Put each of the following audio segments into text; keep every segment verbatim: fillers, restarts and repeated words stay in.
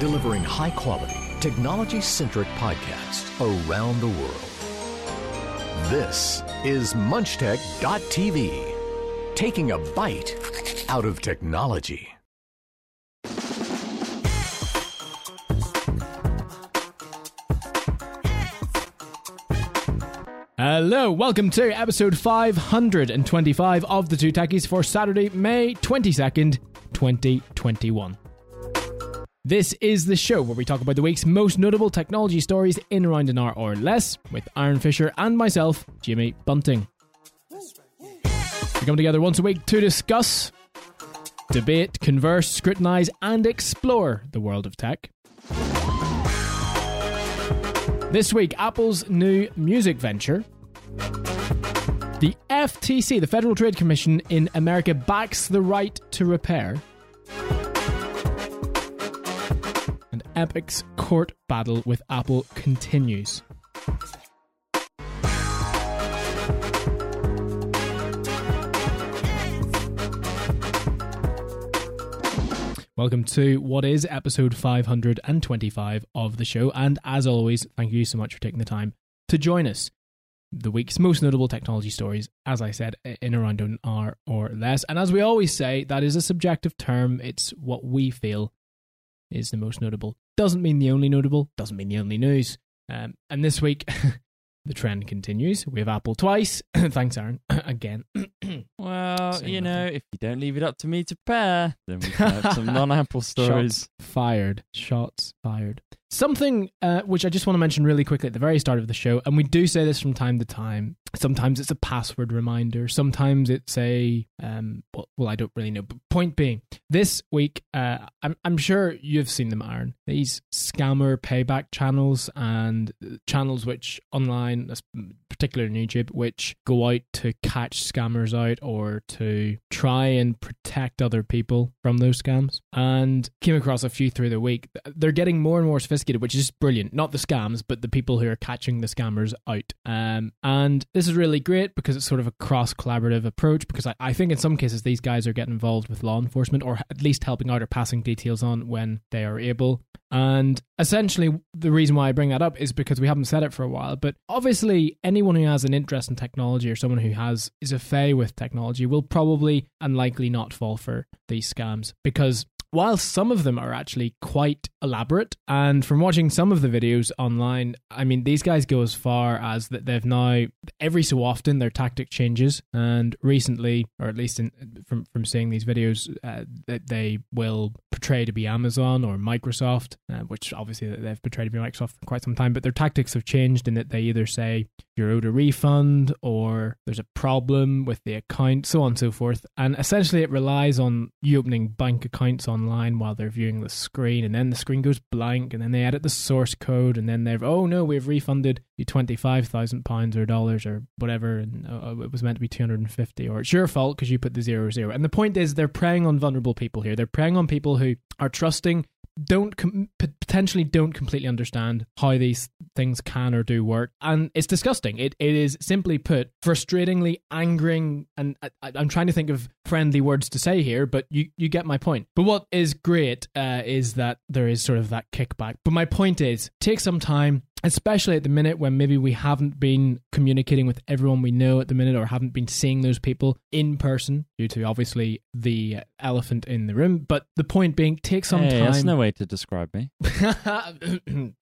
delivering high-quality, technology-centric podcasts around the world. This is Munch Tech dot T V, taking a bite out of technology. Hello, welcome to episode five hundred twenty-five of The Two Techies for Saturday, May twenty-second, twenty twenty-one. This is the show where we talk about the week's most notable technology stories in around an hour or less with Aaron Fisher and myself, Jimmy Bunting. We come together once a week to discuss, debate, converse, scrutinise and explore the world of tech. This week, Apple's new music venture, the F T C, the Federal Trade Commission in America, backs the right to repair, and Epic's court battle with Apple continues. Welcome to what is episode five hundred twenty-five of the show, and as always, thank you so much for taking the time to join us. The week's most notable technology stories, as I said, in around an hour or less. And as we always say, that is a subjective term. It's what we feel is the most notable. Doesn't mean the only notable, doesn't mean the only news. Um, and this week, the trend continues. We have Apple twice. Thanks, Aaron. Again. Well, Same you know, thing. If you don't leave it up to me to pair, then we can have some non-Apple stories. Shots fired. Shots fired. Something uh, which I just want to mention really quickly at the very start of the show, and we do say this from time to time. Sometimes it's a password reminder. Sometimes it's a, um, well, well I don't really know. But point being, this week, uh, I'm, I'm sure you've seen them, Aaron. These scammer payback channels and channels which online, particularly on YouTube, which go out to catch scammers out or to try and protect other people from those scams. And came across a few through the week. They're getting more and more sophisticated, which is brilliant. Not the scams, but the people who are catching the scammers out. Um, and this is really great because it's sort of a cross-collaborative approach, because I, I think in some cases these guys are getting involved with law enforcement, or at least helping out or passing details on when they are able. And essentially the reason why I bring that up is because we haven't said it for a while, but obviously anyone who has an interest in technology or someone who has is a fay with technology will probably and likely not fall for these scams, because while some of them are actually quite elaborate, and from watching some of the videos online, I mean, these guys go as far as that they've now, every so often, their tactic changes. And recently, or at least in, from, from seeing these videos, uh, that they will portray to be Amazon or Microsoft, uh, which obviously they've portrayed to be Microsoft for quite some time, but their tactics have changed in that they either say, you're owed a refund, or there's a problem with the account, so on and so forth. And essentially it relies on you opening bank accounts on online while they're viewing the screen, and then the screen goes blank, and then they edit the source code, and then they're, oh no, we've refunded you twenty-five thousand pounds or dollars or whatever, and oh, it was meant to be two hundred fifty, or it's your fault because you put the zero zero. And the point is, they're preying on vulnerable people here. They're preying on people who are trusting, don't com- potentially don't completely understand how these things can or do work, and it's disgusting. It it is, simply put, frustratingly angering, and I, I'm trying to think of friendly words to say here, but you, you get my point. But what is great uh, is that there is sort of that kickback. But my point is, take some time, especially at the minute when maybe we haven't been communicating with everyone we know at the minute, or haven't been seeing those people in person due to obviously the elephant in the room. But the point being, take some hey, time. That's no way to describe me.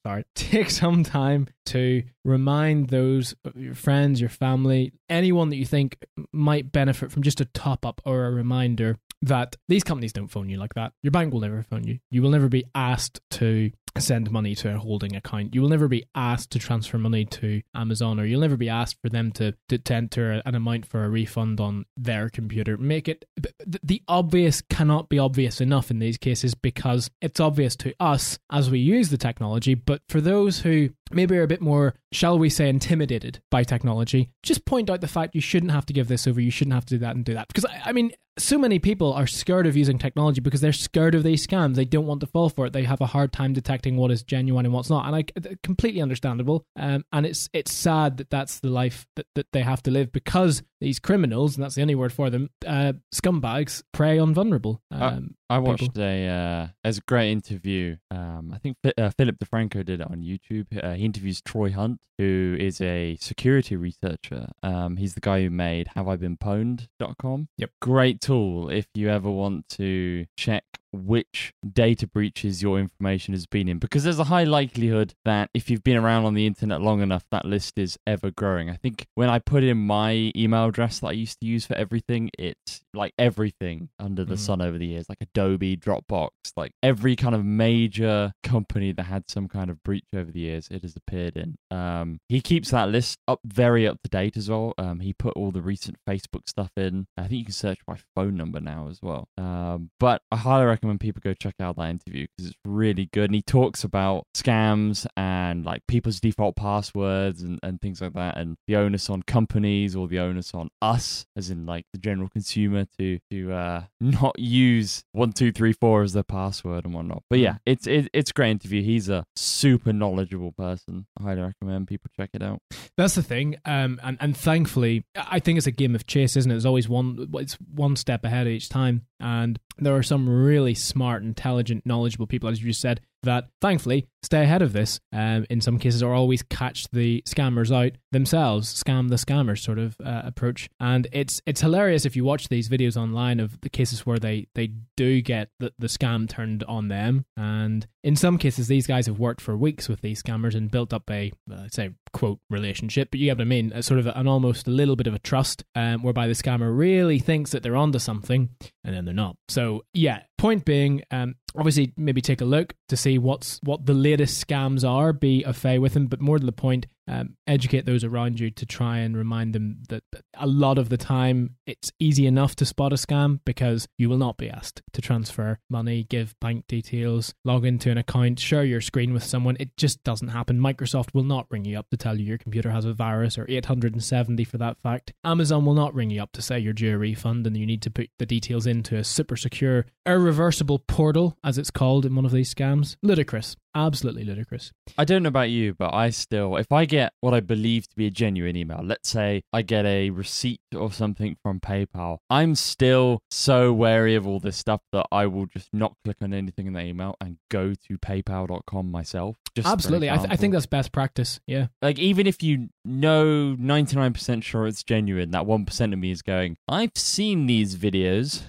Sorry. Take some time to remind those, your friends, your family, anyone that you think might benefit from just a top up or a reminder that these companies don't phone you like that. Your bank will never phone you. You will never be asked to send money to a holding account. You will never be asked to transfer money to Amazon, or you'll never be asked for them to, to, to enter an amount for a refund on their computer. Make it... The, the obvious cannot be obvious enough in these cases, because it's obvious to us as we use the technology, but for those who maybe are a bit more, shall we say, intimidated by technology, just point out the fact you shouldn't have to give this over, you shouldn't have to do that and do that. Because, I, I mean... so many people are scared of using technology because they're scared of these scams. They don't want to fall for it. They have a hard time detecting detecting what is genuine and what's not. And I completely understandable. Um, and it's it's sad that that's the life that, that they have to live, because these criminals, and that's the only word for them, uh, scumbags, prey on vulnerable um, I, I watched people. a uh, there's a great interview. Um, I think uh, Philip DeFranco did it on YouTube. Uh, he interviews Troy Hunt, who is a security researcher. Um, he's the guy who made have I been pwned dot com. Yep. Great tool if you ever want to check which data breaches your information has been in, because there's a high likelihood that if you've been around on the internet long enough, that list is ever growing. I think when I put in my email address that I used to use for everything, it's like everything under the mm. sun over the years, like Adobe, Dropbox, like every kind of major company that had some kind of breach over the years, it has appeared in. Um, he keeps that list up very up to date as well. Um, he put all the recent Facebook stuff in. I think you can search by phone number now as well. Um, but I highly recommend when people go check out that interview, because it's really good, and he talks about scams and like people's default passwords and, and things like that, and the onus on companies, or the onus on us as in like the general consumer, to to uh not use one two three four as their password and whatnot. But yeah, it's it, it's a great interview. He's a super knowledgeable person. I highly recommend people check it out. That's the thing. um and, and thankfully I think it's a game of chase, isn't it? There's always one it's one step ahead each time, and there are some really smart, intelligent, knowledgeable people, as you just said, that thankfully stay ahead of this um, in some cases, or always catch the scammers out themselves, scam the scammers sort of uh, approach. And it's it's hilarious if you watch these videos online of the cases where they, they do get the, the scam turned on them. And in some cases, these guys have worked for weeks with these scammers and built up a, uh, I'd say, quote, relationship, but you get what I mean, a sort of an almost a little bit of a trust um, whereby the scammer really thinks that they're onto something, and then they're not. So yeah, point being, um, obviously maybe take a look to see what's what the latest scams are, be a fay with them, but more to the point, um, educate those around you to try and remind them that a lot of the time it's easy enough to spot a scam, because you will not be asked to transfer money, give bank details, log into an account, share your screen with someone. It just doesn't happen. Microsoft will not ring you up to tell you your computer has a virus, or eight hundred seventy for that fact. Amazon will not ring you up to say you're due a refund and you need to put the details into a super secure, irreversible portal, as it's called in one of these scams. Ludicrous. Absolutely ludicrous. I don't know about you, but I still, if I get what I believe to be a genuine email, let's say I get a receipt or something from PayPal, I'm still so wary of all this stuff that I will just not click on anything in the email and go to paypal dot com myself. Just Absolutely. I, th- I think that's best practice. Yeah. Like even if you know ninety-nine percent sure it's genuine, that one percent of me is going, I've seen these videos.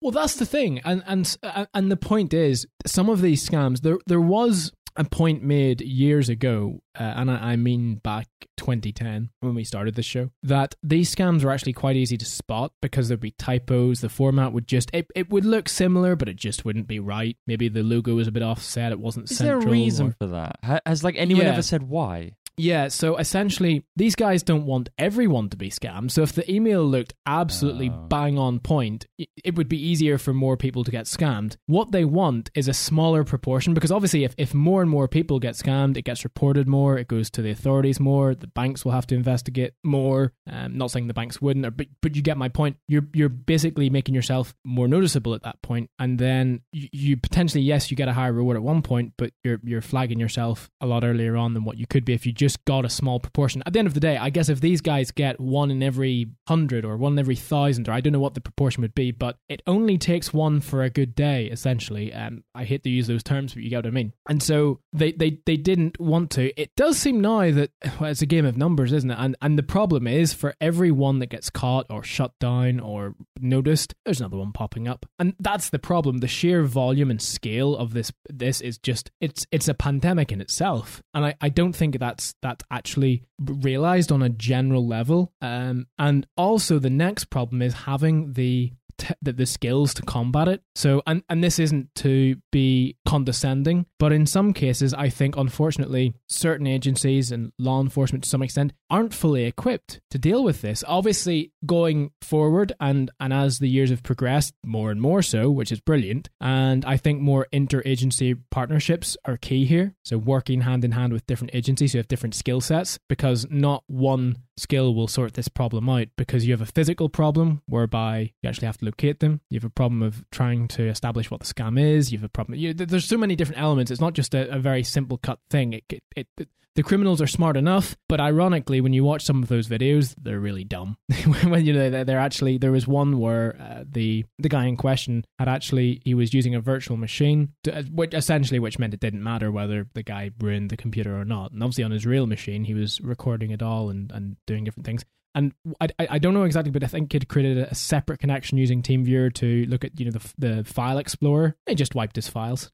Well, that's the thing. And and and the point is, some of these scams, there there was a point made years ago, uh, and I, I mean back twenty ten when we started this show, that these scams were actually quite easy to spot, because there'd be typos, the format would just, it, it would look similar, but it just wouldn't be right. Maybe the logo was a bit offset, it wasn't Is central. Is there a reason or... for that? Has like anyone yeah. ever said why? Yeah, so essentially, these guys don't want everyone to be scammed. So if the email looked absolutely oh. bang on point, it would be easier for more people to get scammed. What they want is a smaller proportion, because obviously if, if more and more people get scammed, it gets reported more, it goes to the authorities more, the banks will have to investigate more. Um, not saying the banks wouldn't, or, but, but you get my point. You're, you're basically making yourself more noticeable at that point, and then you, you potentially, yes, you get a higher reward at one point, but you're, you're flagging yourself a lot earlier on than what you could be if you just Just got a small proportion. At the end of the day, I guess if these guys get one in every hundred or one in every thousand, or I don't know what the proportion would be, but it only takes one for a good day, essentially. Um, I hate to use those terms, but you get what I mean. And so they, they, they didn't want to. It does seem now that, well, it's a game of numbers, isn't it? And and the problem is, for every one that gets caught or shut down or noticed, there's another one popping up. And that's the problem. The sheer volume and scale of this this is just, it's it's a pandemic in itself. And I, I don't think that's that's actually realized on a general level. Um, and also the next problem is having the T- the, the skills to combat it. So, and, and this isn't to be condescending, but in some cases, I think, unfortunately, certain agencies and law enforcement to some extent aren't fully equipped to deal with this. Obviously, going forward and, and as the years have progressed, more and more so, which is brilliant. And I think more interagency partnerships are key here. So working hand in hand with different agencies who have different skill sets, because not one skill will sort this problem out, because you have a physical problem whereby you actually have to locate them. You have a problem of trying to establish what the scam is. You have a problem. You, there's so many different elements. It's not just a, a very simple cut thing. It, it, it, it The criminals are smart enough, but ironically, when you watch some of those videos, they're really dumb. When you know they're actually, there was one where uh, the the guy in question had actually he was using a virtual machine, to, which essentially which meant it didn't matter whether the guy ruined the computer or not. And obviously, on his real machine, he was recording it all and and doing different things. And I, I don't know exactly, but I think it created a separate connection using TeamViewer to look at, you know, the the file explorer. He just wiped his files.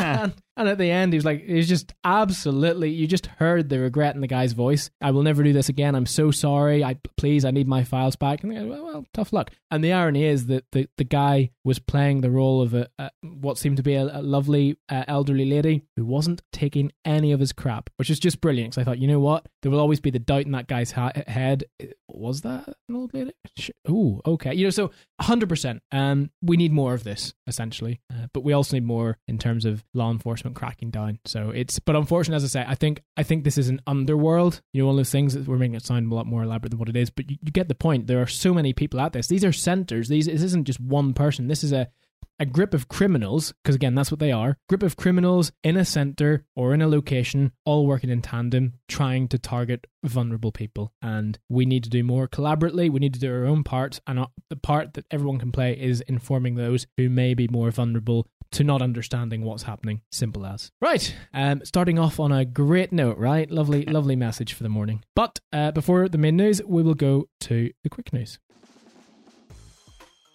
and, and at the end, he was like, it was just absolutely, you just heard the regret in the guy's voice. I will never do this again. I'm so sorry. I Please, I need my files back. And they go, well, well, tough luck. And the irony is that the, the guy was playing the role of a, a what seemed to be a, a lovely uh, elderly lady who wasn't taking any of his crap, which is just brilliant. Because I thought, you know what? There will always be the doubt in that guy's ha- head. Was that an old lady? Ooh, okay. You know, so one hundred percent. Um, we need more of this, essentially. Uh, but we also need more in terms of law enforcement cracking down. So it's, but unfortunately, as I say, I think I think this is an underworld. You know, one of those things that we're making it sound a lot more elaborate than what it is. But you, you get the point. There are so many people at this. These are centers. These this isn't just one person. This is a A grip of criminals, because again, that's what they are, grip of criminals in a center or in a location, all working in tandem, trying to target vulnerable people. And we need to do more collaboratively. We need to do our own part. And the part that everyone can play is informing those who may be more vulnerable to not understanding what's happening. Simple as. Right. Um, starting off on a great note, right? Lovely, lovely message for the morning. But uh, before the main news, we will go to the quick news.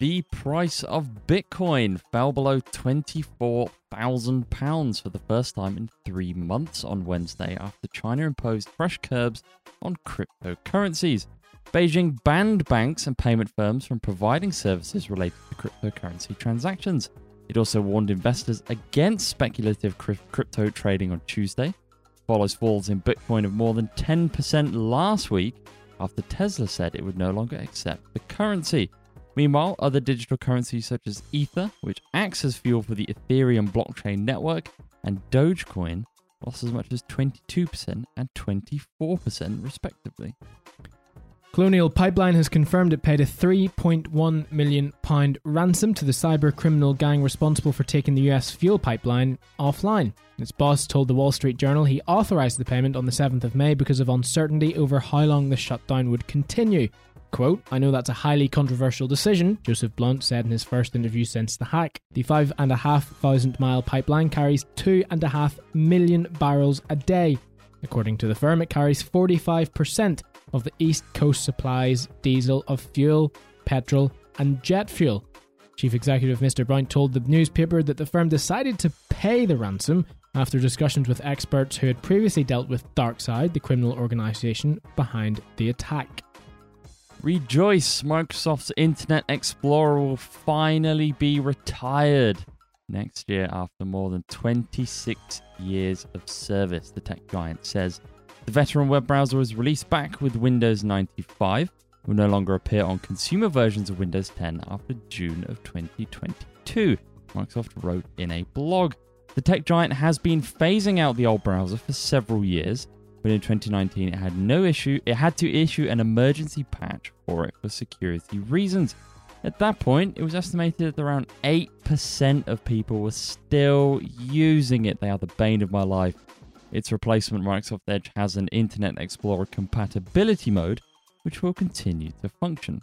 The price of Bitcoin fell below twenty-four thousand pounds for the first time in three months on Wednesday after China imposed fresh curbs on cryptocurrencies. Beijing banned banks and payment firms from providing services related to cryptocurrency transactions. It also warned investors against speculative crypto trading on Tuesday. It follows falls in Bitcoin of more than ten percent last week after Tesla said it would no longer accept the currency. Meanwhile, other digital currencies such as Ether, which acts as fuel for the Ethereum blockchain network, and Dogecoin lost as much as twenty-two percent and twenty-four percent respectively. Colonial Pipeline has confirmed it paid a three point one million pounds ransom to the cyber criminal gang responsible for taking the U S fuel pipeline offline. Its boss told the Wall Street Journal he authorized the payment on the seventh of May because of uncertainty over how long the shutdown would continue. Quote, I know that's a highly controversial decision, Joseph Blunt said in his first interview since the hack. The five and a half thousand mile pipeline carries two and a half million barrels a day. According to the firm, it carries forty-five percent of the East Coast supplies diesel of fuel, petrol, and jet fuel. Chief Executive Mister Blount told the newspaper that the firm decided to pay the ransom after discussions with experts who had previously dealt with DarkSide, the criminal organisation behind the attack. Rejoice! Microsoft's Internet Explorer will finally be retired next year after more than twenty-six years of service, the tech giant says. The veteran web browser was released back with Windows ninety-five. It will no longer appear on consumer versions of Windows ten after June of twenty twenty-two, Microsoft wrote in a blog. The tech giant has been phasing out the old browser for several years, but in twenty nineteen, it had no issue. It had to issue an emergency patch for it for security reasons. At that point, it was estimated that around eight percent of people were still using it. They are the bane of my life. Its replacement, Microsoft Edge, has an Internet Explorer compatibility mode, which will continue to function.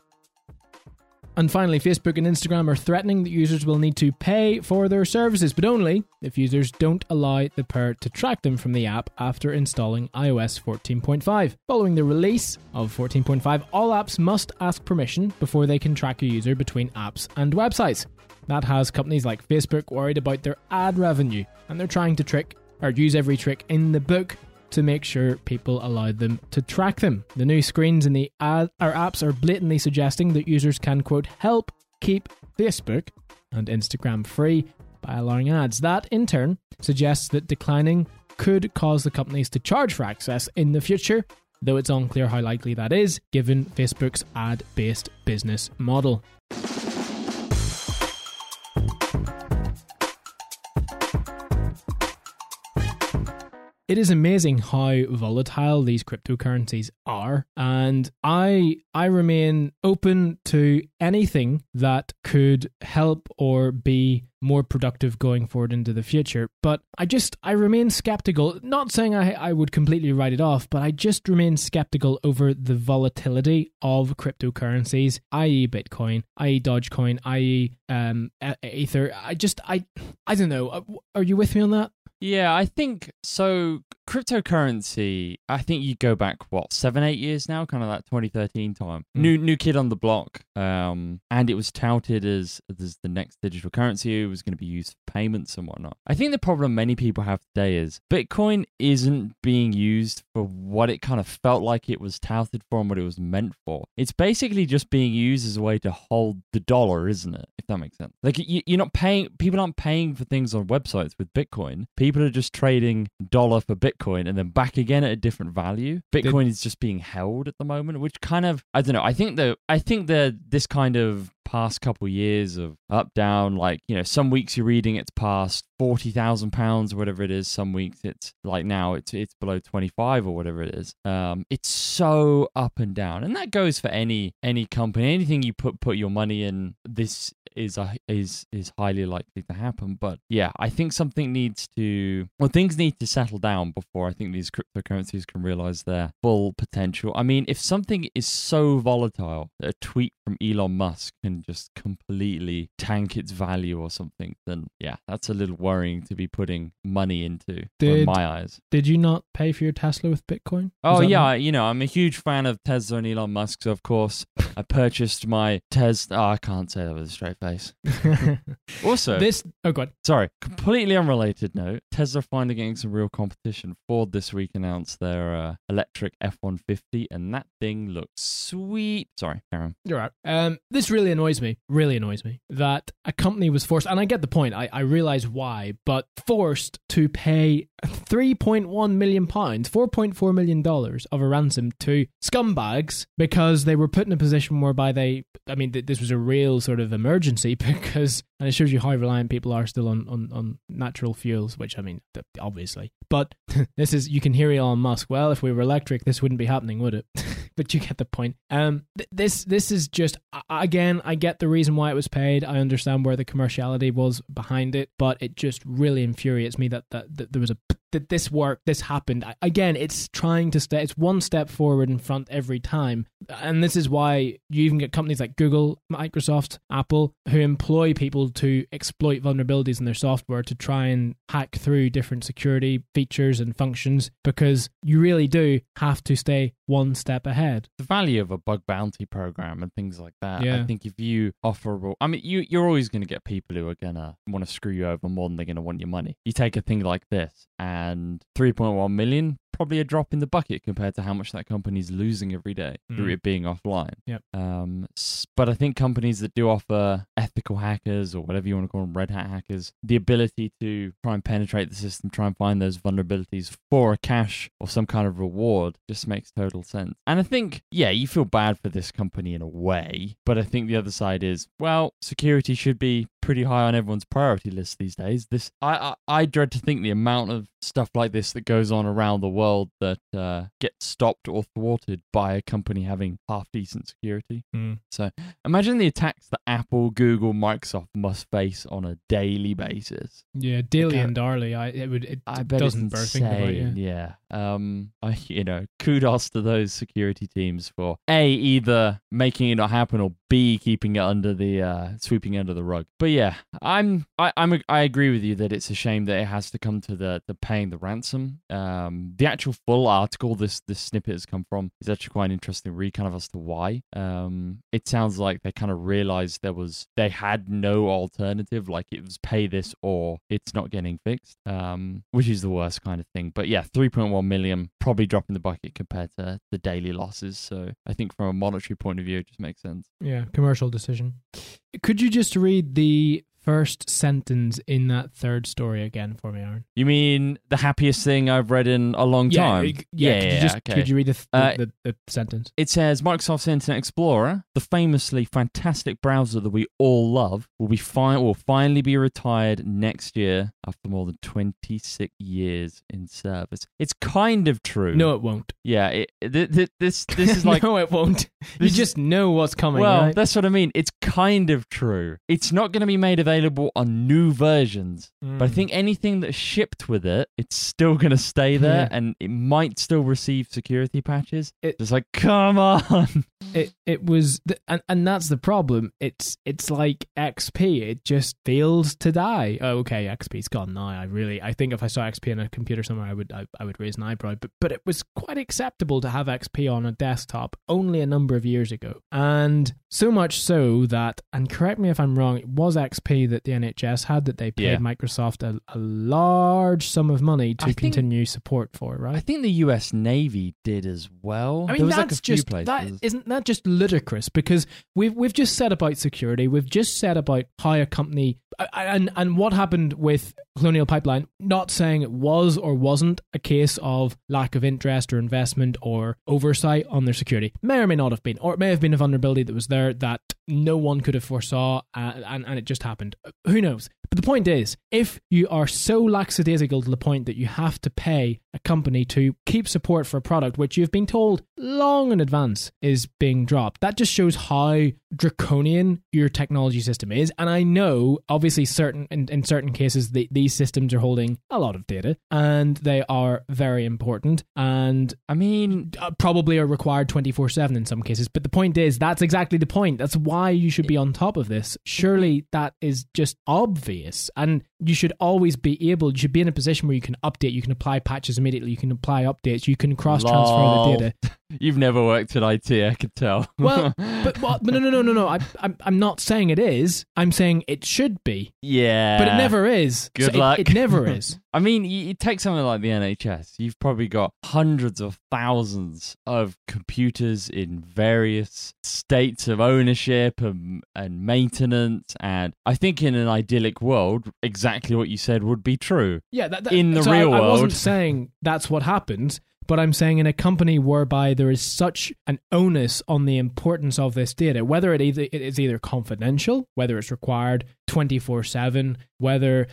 And finally, Facebook and Instagram are threatening that users will need to pay for their services, but only if users don't allow the pair to track them from the app after installing iOS fourteen point five. Following the release of fourteen point five, all apps must ask permission before they can track a user between apps and websites. That has companies like Facebook worried about their ad revenue, and they're trying to trick or use every trick in the book to make sure people allow them to track them. The new screens in the ad- our apps are blatantly suggesting that users can, quote, help keep Facebook and Instagram free by allowing ads. That, in turn, suggests that declining could cause the companies to charge for access in the future, though it's unclear how likely that is, given Facebook's ad-based business model. It is amazing how volatile these cryptocurrencies are, and I I remain open to anything that could help or be more productive going forward into the future. But I just, I remain skeptical, not saying I, I would completely write it off, but I just remain skeptical over the volatility of cryptocurrencies, that is. Bitcoin, that is. Dogecoin, that is. Um, Ether. I just, I, I don't know. Are you with me on that? Yeah, I think, so cryptocurrency, I think you go back, what, seven, eight years now? Kind of like twenty thirteen time. Mm. New new kid on the block. Um, and it was touted as, as the next digital currency. It was going to be used for payments and whatnot. I think the problem many people have today is Bitcoin isn't being used for what it kind of felt like it was touted for and what it was meant for. It's basically just being used as a way to hold the dollar, isn't it? If that makes sense. Like, you, you're not paying, people aren't paying for things on websites with Bitcoin. People People are just trading dollar for Bitcoin and then back again at a different value. Bitcoin is just being held at the moment, which kind of, I don't know. I think that I think that this kind of past couple years of up down, like, you know, some weeks you're reading it's past forty thousand pounds or whatever it is. Some weeks it's like now it's it's below twenty five or whatever it is. Um, it's so up and down, and that goes for any any company, anything you put put your money in. This is a, is is highly likely to happen. But yeah, I think something needs to, well, things need to settle down before I think these cryptocurrencies can realize their full potential. I mean, if something is so volatile that a tweet from Elon Musk can just completely tank its value or something, then yeah, that's a little worrying to be putting money into, did, in my eyes. Did you not pay for your Tesla with Bitcoin? Oh yeah, I, you know, I'm a huge fan of Tesla and Elon Musk, so of course I purchased my Tesla. Oh, I can't say that with a straight face. Also, this, oh god, sorry, completely unrelated note, Tesla finally getting some real competition. Ford this week announced their uh, electric F one fifty, and that thing looks sweet. Sorry, Aaron. You're right. Um, this really annoys me, really annoys me that a company was forced, and I get the point, I, I realize why, but forced to pay three point one million pounds, four point four million dollars of a ransom to scumbags because they were put in a position whereby they, I mean, th- this was a real sort of emergency because, and it shows you how reliant people are still on, on, on natural fuels, which, I mean, th- obviously, but this is, you can hear Elon Musk, well, if we were electric, this wouldn't be happening, would it? But you get the point. Um, th- this this is just, again, I get the reason why it was paid. I understand where the commerciality was behind it, but it just really infuriates me that, that, that there was a, that this work, this happened. Again, it's trying to stay, it's one step forward in front every time. And this is why you even get companies like Google, Microsoft, Apple, who employ people to exploit vulnerabilities in their software to try and hack through different security features and functions, because you really do have to stay one step ahead. The value of a bug bounty program and things like that. Yeah. I think if you offer, I mean, you, you're always going to get people who are going to want to screw you over more than they're going to want your money. You take a thing like this, and three point one million, probably a drop in the bucket compared to how much that company's losing every day mm. through it being offline. Yep. Um, but I think companies that do offer ethical hackers, or whatever you want to call them, red hat hackers, the ability to try and penetrate the system, try and find those vulnerabilities for a cash or some kind of reward, just makes total sense. And I think, yeah, you feel bad for this company in a way, but I think the other side is, well, security should be pretty high on everyone's priority list these days. This, I, I, I dread to think the amount of stuff like this that goes on around the world that uh, gets stopped or thwarted by a company having half decent security. Mm. So imagine the attacks that Apple, Google, Microsoft must face on a daily basis. Yeah, daily and hourly. I it would. It I bet doesn't it's insane. About, yeah. yeah. Um. I, you know, kudos to those security teams for A, either making it not happen, or B, keeping it under the uh, sweeping under the rug. But yeah, I'm I I'm a, I agree with you that it's a shame that it has to come to the the paying the ransom. Um, the actual full article this this snippet has come from is actually quite an interesting read, kind of as to why. Um, it sounds like they kind of realized there was they had no alternative, like it was pay this or it's not getting fixed. Um, which is the worst kind of thing. But yeah, three point one million, probably dropping the bucket compared to the daily losses. So I think from a monetary point of view, it just makes sense. Yeah, commercial decision. Could you just read the first sentence in that third story again for me, Aaron? You mean the happiest thing I've read in a long yeah, time? It, yeah, yeah, could yeah, you just, okay. Could you read the, th- uh, the, the, the sentence? It says, Microsoft's Internet Explorer, the famously fantastic browser that we all love, will be fi- will finally be retired next year after more than twenty-six years in service. It's kind of true. No, it won't. Yeah, it, th- th- this this is like... No, it won't. You is, just know what's coming, well, right? That's what I mean. It's kind of true. It's not going to be made available available on new versions, mm. but I think anything that's shipped with it, it's still going to stay there, yeah. and it might still receive security patches. It, it's like, come on! It it was, th- and, and that's the problem. It's it's like X P. It just fails to die. Oh, okay, X P's gone now. I really, I think if I saw X P on a computer somewhere, I would I, I would raise an eyebrow. But but it was quite acceptable to have X P on a desktop only a number of years ago, and so much so that, and correct me if I'm wrong, it was X P that the N H S had that they paid yeah. Microsoft a, a large sum of money to I continue think, support for, right? I think the U S Navy did as well. I mean, that's like just that, isn't that just ludicrous? Because we've we've just said about security, we've just said about how a company and and what happened with Colonial Pipeline. Not saying it was or wasn't a case of lack of interest or investment or oversight on their security. May or may not have been, or it may have been a vulnerability that was there that no one could have foresaw, uh, and and it just happened. Who knows? But the point is, if you are so lackadaisical to the point that you have to pay a company to keep support for a product which you've been told long in advance is being dropped, that just shows how draconian your technology system is. And I know, obviously, certain in, in certain cases, the, these systems are holding a lot of data, and they are very important, and I mean, probably are required twenty-four seven in some cases. But the point is, that's exactly the point. That's why you should be on top of this. Surely that is just obvious. And you should always be able, you should be in a position where you can update, you can apply patches immediately, you can apply updates, you can cross-transfer the data. You've never worked in I T, I could tell. Well, but, but no, no, no, no, no. I, I'm, I'm not saying it is. I'm saying it should be. Yeah. But it never is. Good so luck. It, it never is. I mean, you take something like the N H S. You've probably got hundreds of thousands of computers in various states of ownership and, and maintenance. And I think in an idyllic world, exactly what you said would be true. Yeah. That, that, in the so real I, world. I wasn't saying that's what happens. But I'm saying in a company whereby there is such an onus on the importance of this data, whether it, either, it is either confidential, whether it's required twenty-four seven, whether,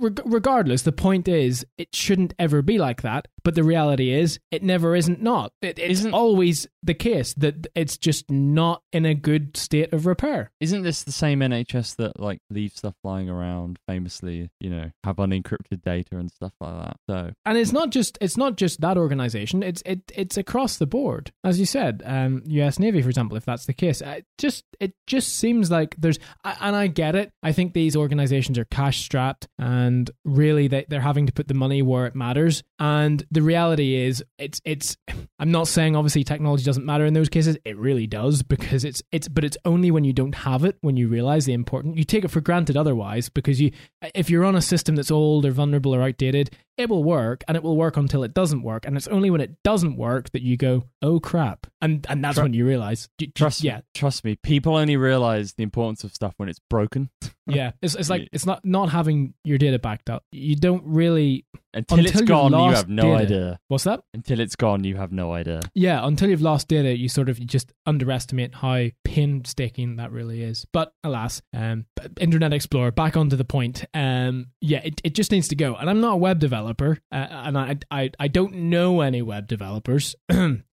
regardless, the point is it shouldn't ever be like that. But the reality is it never isn't not. It, it's isn't, always the case that it's just not in a good state of repair. Isn't this the same N H S that like leaves stuff lying around famously, you know, have unencrypted data and stuff like that? So, and it's not just it's not just that organization. It's it it's across the board, as you said. Um, U S Navy, for example, if that's the case, it just it just seems like there's, and I get it. I think these organizations are cash strapped, and really they, they're having to put the money where it matters. And the reality is, it's it's. I'm not saying obviously technology doesn't matter in those cases. It really does, because it's it's. But it's only when you don't have it, when you realize the importance. You take it for granted otherwise, because you if you're on a system that's old or vulnerable or outdated, it will work, and it will work until it doesn't work. And it's only when it doesn't work that you go, oh crap. And and that's Tr- when you realize. You, trust, yeah. trust me, people only realize the importance of stuff when it's broken. Yeah, it's it's like, it's not, not having your data backed up. You don't really... Until, until it's gone, you have no data. idea. What's that? Until it's gone, you have no idea. Yeah, until you've lost data, you sort of you just underestimate how painstaking that really is. But alas, um, Internet Explorer, back onto the point. Um, yeah, it, it just needs to go. And I'm not a web developer, uh, and I, I I don't know any web developers,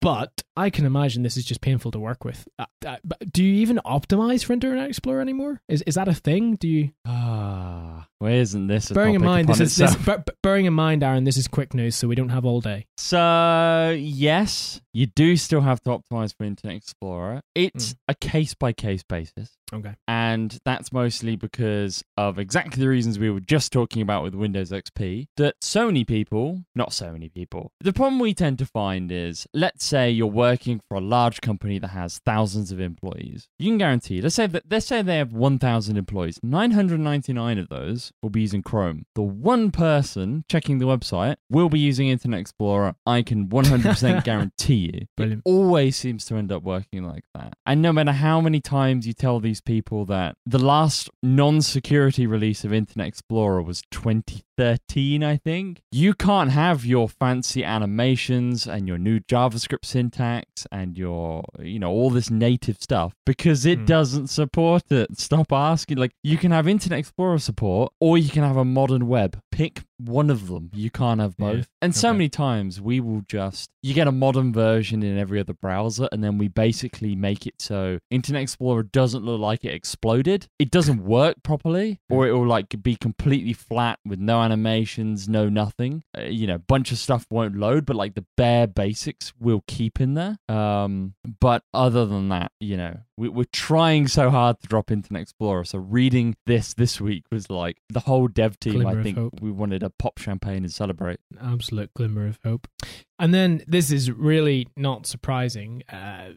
but I can imagine this is just painful to work with. Uh, uh, do you even optimize for Internet Explorer anymore? Is is that a thing? Do you? Ah, where isn't this? A bearing in mind, this is this, b- bearing in mind. Aaron, this is quick news, so we don't have all day. So, yes, you do still have to optimize for Internet Explorer. It's mm. a case-by-case basis. Okay. And that's mostly because of exactly the reasons we were just talking about with Windows X P, that so many people, not so many people, the problem we tend to find is, let's say you're working for a large company that has thousands of employees. You can guarantee, let's say that let's say they have one thousand employees, nine hundred ninety-nine of those will be using Chrome. The one person checking the website will be using Internet Explorer. I can one hundred percent guarantee you. Brilliant. It always seems to end up working like that. And no matter how many times you tell these these people that the last non-security release of Internet Explorer was twenty thirteen, I think. You can't have your fancy animations and your new JavaScript syntax and your, you know, all this native stuff because it mm. doesn't support it. Stop asking. Like, you can have Internet Explorer support or you can have a modern web. Pick one of them. You can't have both. Yeah. And so okay. many times we will just, you get a modern version in every other browser and then we basically make it so Internet Explorer doesn't look like it exploded. It doesn't work properly, or it will like be completely flat with no animations, no nothing. Uh, you know, bunch of stuff won't load, but like the bare basics we'll keep in there. Um, but other than that, you know, we, we're trying so hard to drop Internet Explorer. So reading this this week was like the whole dev team, I think hope. we wanted a pop champagne and celebrate. Absolute glimmer of hope. And then this is really not surprising. Uh,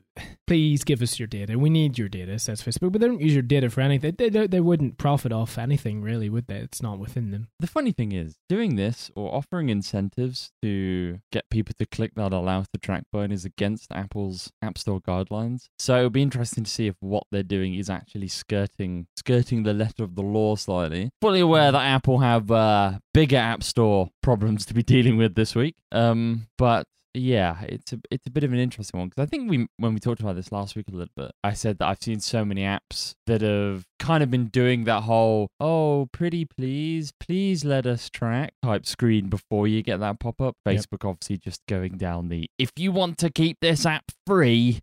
please give us your data. We need your data, says Facebook. But they don't use your data for anything. They, they, they wouldn't profit off anything, really, would they? It's not within them. The funny thing is, doing this or offering incentives to get people to click that allows the trackbone is against Apple's App Store guidelines. So it'll be interesting to see if what they're doing is actually skirting skirting the letter of the law slightly. Fully aware that Apple have uh, bigger App Store problems to be dealing with this week. Um, but But yeah, it's a, it's a bit of an interesting one because I think we when we talked about this last week a little bit, I said that I've seen so many apps that have kind of been doing that whole, oh, pretty please, please let us track type screen before you get that pop-up. Facebook yep. obviously just going down the, if you want to keep this app free,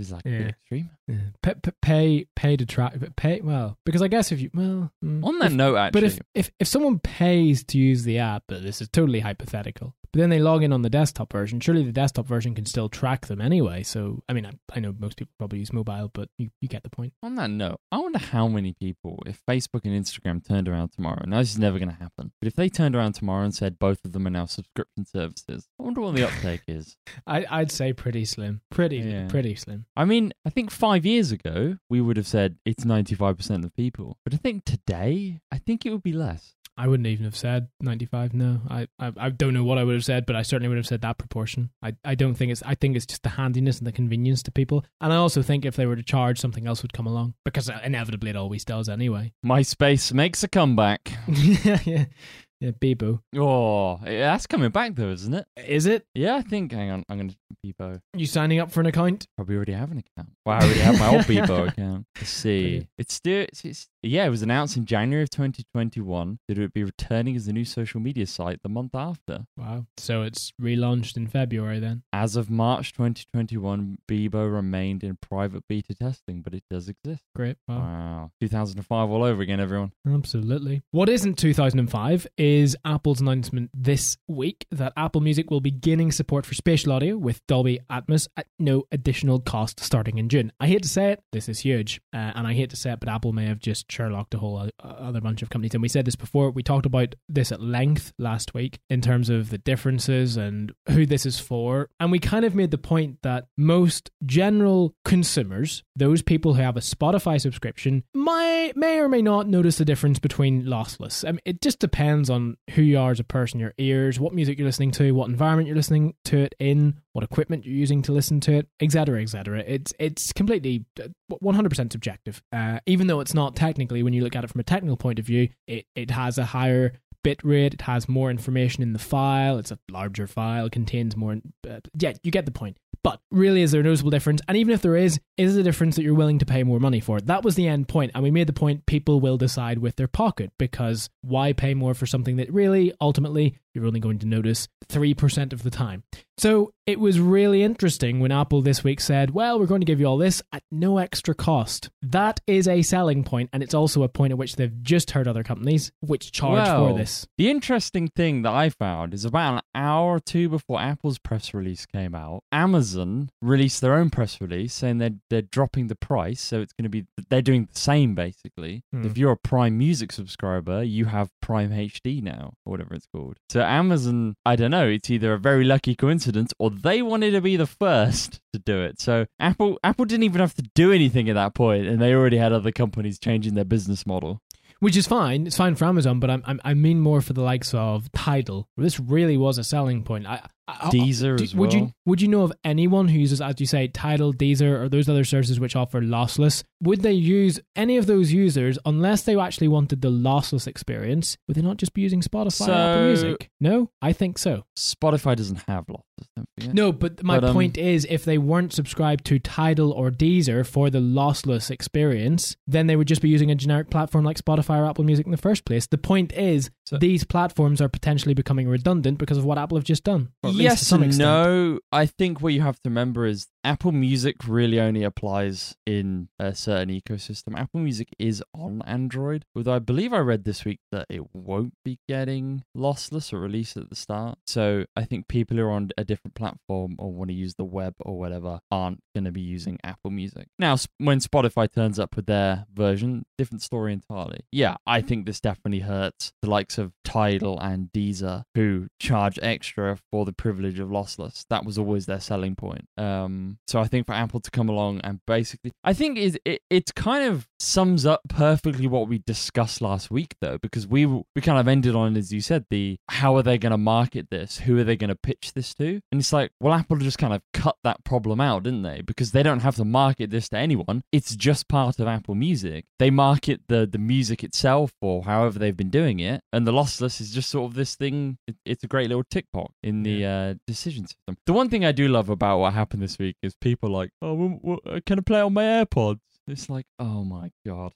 is like yeah. extreme. Yeah. Pay, pay, pay to track, but pay, well, because I guess if you, well. Mm, On that if, note, actually. But if, if, if someone pays to use the app, but this is totally hypothetical, but then they log in on the desktop version. Surely the desktop version can still track them anyway. So, I mean, I, I know most people probably use mobile, but you, you get the point. On that note, I wonder how many people, if Facebook and Instagram turned around tomorrow, now this is never going to happen, but if they turned around tomorrow and said both of them are now subscription services, I wonder what the uptake is. I, I'd say pretty slim. Pretty, yeah. pretty slim. I mean, I think five years ago, we would have said it's ninety-five percent of people. But I think today, I think it would be less. I wouldn't even have said ninety-five, no. I, I I don't know what I would have said, but I certainly would have said that proportion. I, I don't think it's, I think it's just the handiness and the convenience to people. And I also think if they were to charge, something else would come along, because inevitably it always does anyway. MySpace makes a comeback. yeah, yeah. Yeah, Bebo. Oh, that's coming back though, isn't it? Is it? Yeah, I think. Hang on, I'm going to Bebo. You signing up for an account? Probably already have an account. Well, I already have my old Bebo account. Let's see. It's still, it's, it's, yeah, it was announced in January of twenty twenty-one that it would be returning as a new social media site the month after. Wow. So it's relaunched in February then? As of March twenty twenty-one, Bebo remained in private beta testing, but it does exist. Great. Wow. Wow. two thousand five all over again, everyone. Absolutely. What isn't two thousand five is... is Apple's announcement this week that Apple Music will be gaining support for spatial audio with Dolby Atmos at no additional cost starting in June. I hate to say it, this is huge, uh, and I hate to say it, but Apple may have just Sherlocked a whole other bunch of companies, and we said this before, we talked about this at length last week in terms of the differences and who this is for, and we kind of made the point that most general consumers, those people who have a Spotify subscription, may, may or may not notice the difference between lossless. I mean, it just depends on who you are as a person, your ears, what music you're listening to, what environment you're listening to it in, what equipment you're using to listen to it, et cetera, et cetera. It's it's completely one hundred percent subjective. Uh, even though it's not technically, when you look at it from a technical point of view, it, it has a higher bit rate, it has more information in the file, it's a larger file, contains more... Uh, yeah, you get the point. But really, is there a noticeable difference? And even if there is, is it a difference that you're willing to pay more money for? That was the end point. And we made the point people will decide with their pocket, because why pay more for something that really, ultimately, you're only going to notice three percent of the time. So it was really interesting when Apple this week said, well, we're going to give you all this at no extra cost. That is a selling point, and it's also a point at which they've just heard other companies which charge well, for this. The interesting thing that I found is about an hour or two before Apple's press release came out, Amazon released their own press release saying they're, they're dropping the price, so it's going to be, they're doing the same basically. Hmm. If you're a Prime Music subscriber, you have Prime H D now, or whatever it's called. So Amazon, I don't know, it's either a very lucky coincidence or they wanted to be the first to do it. So Apple Apple didn't even have to do anything at that point, and they already had other companies changing their business model. Which is fine. It's fine for Amazon, but I'm, I'm, I mean more for the likes of Tidal. This really was a selling point. I Deezer as well. Would you, would you know of anyone who uses, as you say, Tidal, Deezer, or those other services which offer lossless? Would they use any of those users unless they actually wanted the lossless experience? Would they not just be using Spotify so, or Apple Music? No, I think so. Spotify doesn't have lossless. Don't forget. No, but my but, um, point is, if they weren't subscribed to Tidal or Deezer for the lossless experience, then they would just be using a generic platform like Spotify or Apple Music in the first place. The point is, so, these platforms are potentially becoming redundant because of what Apple have just done. Yes and no. I think what you have to remember is Apple Music really only applies in a certain ecosystem. Apple Music is on Android, although I believe I read this week that it won't be getting lossless or released at the start. So I think people who are on a different platform or want to use the web or whatever aren't going to be using Apple Music. Now, when Spotify turns up with their version, different story entirely. Yeah, I think this definitely hurts the likes of Tidal and Deezer, who charge extra for the privilege of lossless. That was always their selling point. Um, so I think for Apple to come along and basically, I think is it, it kind of sums up perfectly what we discussed last week, though, because we we kind of ended on, as you said, the how are they going to market this? Who are they going to pitch this to? And it's like, well, Apple just kind of cut that problem out, didn't they? Because they don't have to market this to anyone. It's just part of Apple Music. They market the the music itself, or however they've been doing it, and the lossless is just sort of this thing. It, it's a great little tick box in the. Yeah. Uh, decision system. The one thing I do love about what happened this week is people like, oh, well, well, can I play on my AirPods? It's like, oh my God.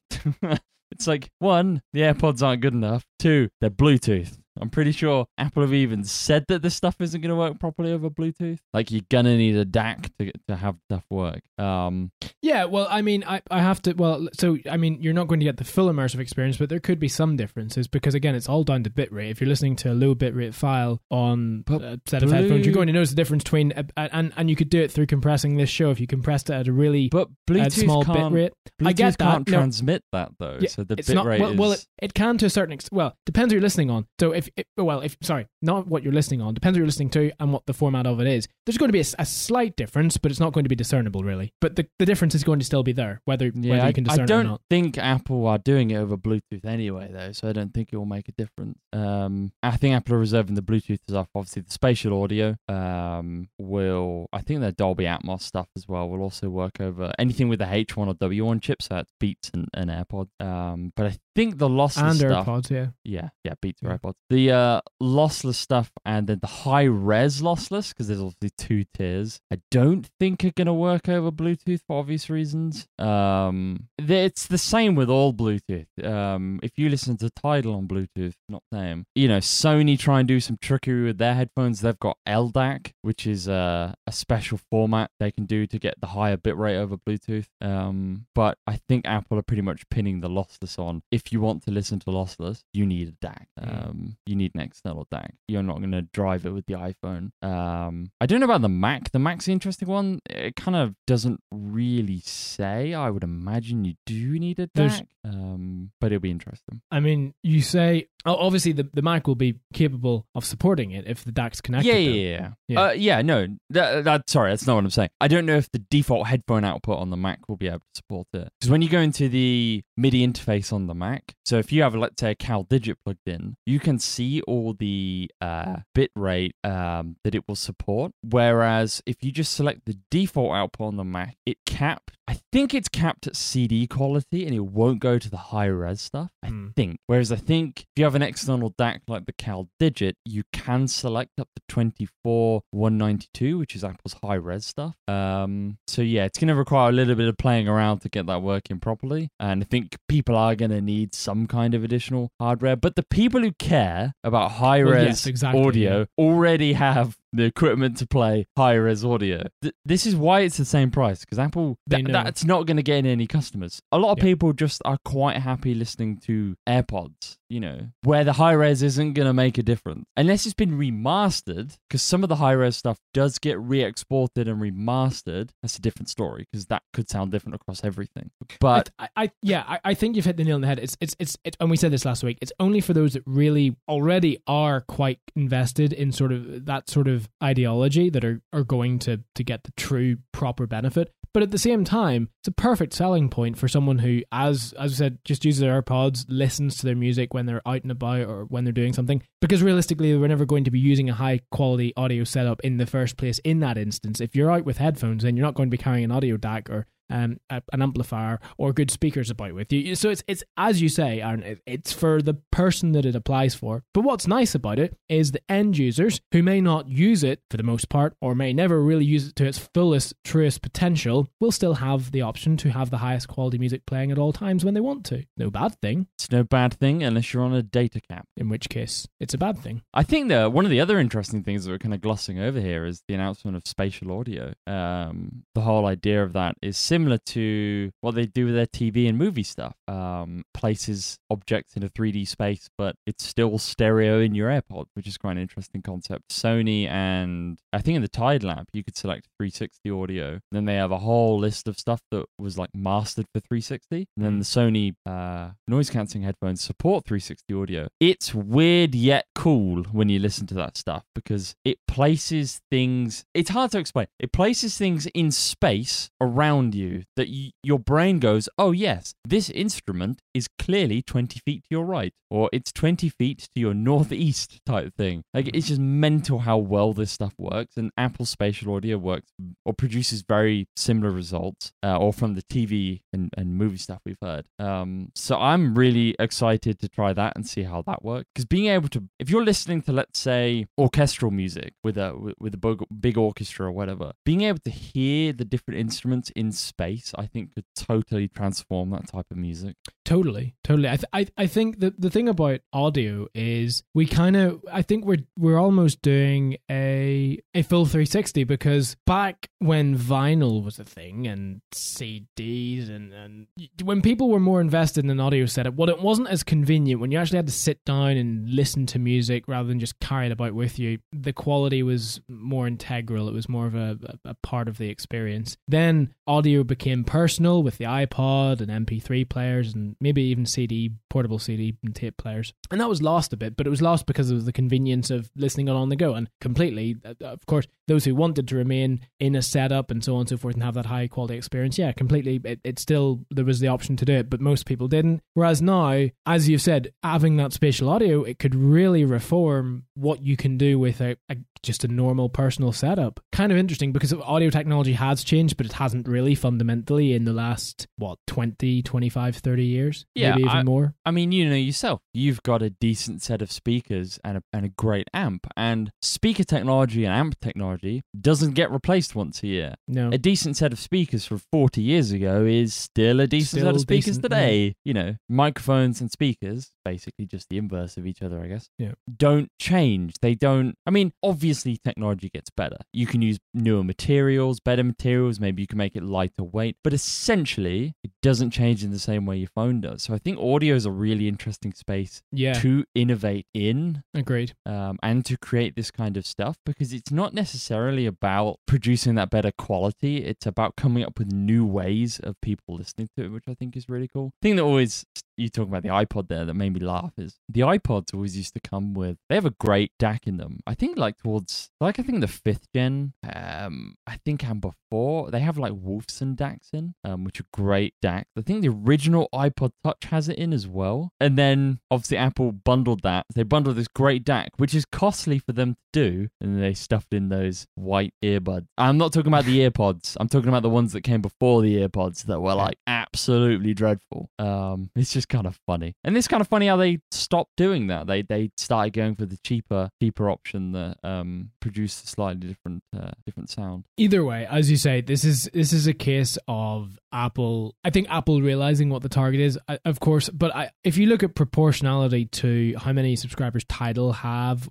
It's like, one, the AirPods aren't good enough. Two, they're Bluetooth. I'm pretty sure Apple have even said that this stuff isn't going to work properly over Bluetooth. Like, you're going to need a D A C to to have stuff work. Um, yeah, well, I mean, I, I have to... Well, so, I mean, you're not going to get the full immersive experience, but there could be some differences because, again, it's all down to bitrate. If you're listening to a low bitrate file on a set of Blue... headphones, you're going to notice the difference between... Uh, and, and you could do it through compressing this show if you compressed it at a really but Bluetooth uh, small bitrate. Bluetooth I get can't that. transmit no. that, though, yeah, so the bitrate well, is... Well, it, it can to a certain extent. Well, depends who you're listening on. So, if If, if, well, if sorry, not what you're listening on. Depends what you're listening to and what the format of it is. There's going to be a, a slight difference, but it's not going to be discernible, really. But the, the difference is going to still be there, whether, yeah, whether you can discern it or not. I don't think Apple are doing it over Bluetooth anyway, though, so I don't think it will make a difference. Um, I think Apple are reserving the Bluetooth stuff. Obviously, the spatial audio um, will... I think their Dolby Atmos stuff as well will also work over anything with the H one or W one chipsets, Beats and, and AirPods. Um, but I think the lossless stuff... And AirPods, yeah. Yeah, yeah, Beats or AirPods. The uh, lossless stuff and then the high-res lossless, because there's obviously two tiers, I don't think are going to work over Bluetooth for obvious reasons. Um, it's the same with all Bluetooth. Um, if you listen to Tidal on Bluetooth, not same. You know, Sony try and do some trickery with their headphones. They've got L D A C, which is uh, a special format they can do to get the higher bitrate over Bluetooth. Um, but I think Apple are pretty much pinning the lossless on. If you want to listen to lossless, you need a D A C. Um, You need an external D A C. You're not going to drive it with the iPhone. Um, I don't know about the Mac. The Mac's an interesting one. It kind of doesn't really say. I would imagine you do need a D A C, um, but it'll be interesting. I mean, you say... Oh, obviously, the, the Mac will be capable of supporting it if the D A C's connected. Yeah, yeah, yeah. Yeah, uh, yeah no. That, that, sorry, that's not what I'm saying. I don't know if the default headphone output on the Mac will be able to support it. Because when you go into the MIDI interface on the Mac, so if you have, let's say, a Cal Digit plugged in, you can see all the uh, bitrate um, that it will support. Whereas if you just select the default output on the Mac, it capped. I think it's capped at C D quality and it won't go to the high-res stuff, I mm. think. Whereas I think if you have an external D A C like the Cal Digit, you can select up to twenty-four one ninety-two, which is Apple's high-res stuff. Um, so yeah, it's going to require a little bit of playing around to get that working properly. And I think people are going to need some kind of additional hardware. But the people who care about high-res well, yes, exactly, audio yeah. already have the equipment to play high-res audio. Th- this is why it's the same price, because Apple, th- that's not going to get in any customers. A lot of yeah. people just are quite happy listening to AirPods, you know, where the high-res isn't going to make a difference. Unless it's been remastered, because some of the high-res stuff does get re-exported and remastered. That's a different story, because that could sound different across everything. But I, I yeah, I, I think you've hit the nail on the head. It's, it's, it's, it, and we said this last week, it's only for those that really already are quite invested in sort of that sort of ideology that are, are going to, to get the true proper benefit. But at the same time, it's a perfect selling point for someone who, as as I said, just uses their AirPods, listens to their music when they're out and about or when they're doing something. Because realistically, we're never going to be using a high quality audio setup in the first place in that instance. If you're out with headphones, then you're not going to be carrying an audio D A C or um, a, an amplifier or good speakers about with you. So it's, it's as you say, Aaron, it's for the person that it applies for. But what's nice about it is the end users who may not use it for the most part or may never really use it to its fullest, truest potential will still have the option to have the highest quality music playing at all times when they want to. No bad thing. It's no bad thing unless you're on a data cap. In which case, it's a bad thing. I think that one of the other interesting things that we're kind of glossing over here is the announcement of spatial audio. Um, the whole idea of that is similar to what they do with their T V and movie stuff. Um, places objects in a three D space, but it's still stereo in your AirPod, which is quite an interesting concept. Sony and I think in the Tidal app, you could select three sixty audio. Then they have a whole list of stuff that was like mastered for three sixty. And then the Sony uh, noise cancelling headphones support three sixty audio. It's weird yet cool when you listen to that stuff because it places things, it's hard to explain. It places things in space around you that you, your brain goes, oh yes, this instrument is clearly twenty feet to your right, or it's twenty feet to your northeast type thing. Like it's just mental how well this stuff works, and Apple spatial audio works or produces very similar results, uh, or from the T V and, and movie stuff we've heard. Um, so I'm really excited to try that and see how that works. Because being able to, if you're listening to, let's say, orchestral music with a with a big orchestra or whatever, being able to hear the different instruments in space, I think could totally transform that type of music. Totally, totally. I th- I, I think that the thing about audio is we kind of, I think we're we're almost doing a a full three sixty, because back when vinyl was a thing and C Ds and, and when people were more invested in an audio setup, well, it wasn't as convenient when you actually had to sit down and listen to music rather than just carry it about with you. The quality was more integral. It was more of a, a part of the experience. Then audio became personal with the iPod and M P three players and maybe even C D, portable C D and tape players. And that was lost a bit, but it was lost because of the convenience of listening on, on the go. And completely, of course, those who wanted to remain in a setup and so on and so forth and have that high quality experience, yeah, completely, it, it still, there was the option to do it, but most people didn't. Whereas now, as you said, having that spatial audio, it could really reform what you can do with a, a just a normal personal setup. Kind of interesting because audio technology has changed, but it hasn't really fundamentally in the last, what, twenty, twenty-five, thirty years? Yeah, maybe even I, more. I mean, you know yourself, you've got a decent set of speakers and a, and a great amp, and speaker technology and amp technology doesn't get replaced once a year. No. A decent set of speakers from forty years ago is still a decent still set of speakers decent, today. Yeah. You know, microphones and speakers, basically just the inverse of each other, I guess, yeah, don't change. They don't, I mean, obviously, Obviously, technology gets better. You can use newer materials, better materials. Maybe you can make it lighter weight. But essentially, it doesn't change in the same way your phone does. So I think audio is a really interesting space yeah. to innovate in. Agreed. Um, and to create this kind of stuff, because it's not necessarily about producing that better quality. It's about coming up with new ways of people listening to it, which I think is really cool. The thing that always... You talk about the iPod there that made me laugh is the iPods always used to come with, they have a great D A C in them. I think like towards, like I think the fifth gen, um, I think and before, they have like Wolfson D A Cs in, um, which are great D A C. I think the original iPod Touch has it in as well. And then obviously Apple bundled that. They bundled this great D A C, which is costly for them to do. And they stuffed in those white earbuds. I'm not talking about the earpods. I'm talking about the ones that came before the earpods that were like absolutely dreadful. Um, it's just kind of funny, and it's kind of funny how they stopped doing that. They they started going for the cheaper cheaper option that um produced a slightly different uh, different sound. Either way, as you say, this is this is a case of Apple. I think Apple realizing what the target is, of course. But I, if you look at proportionality to how many subscribers Tidal have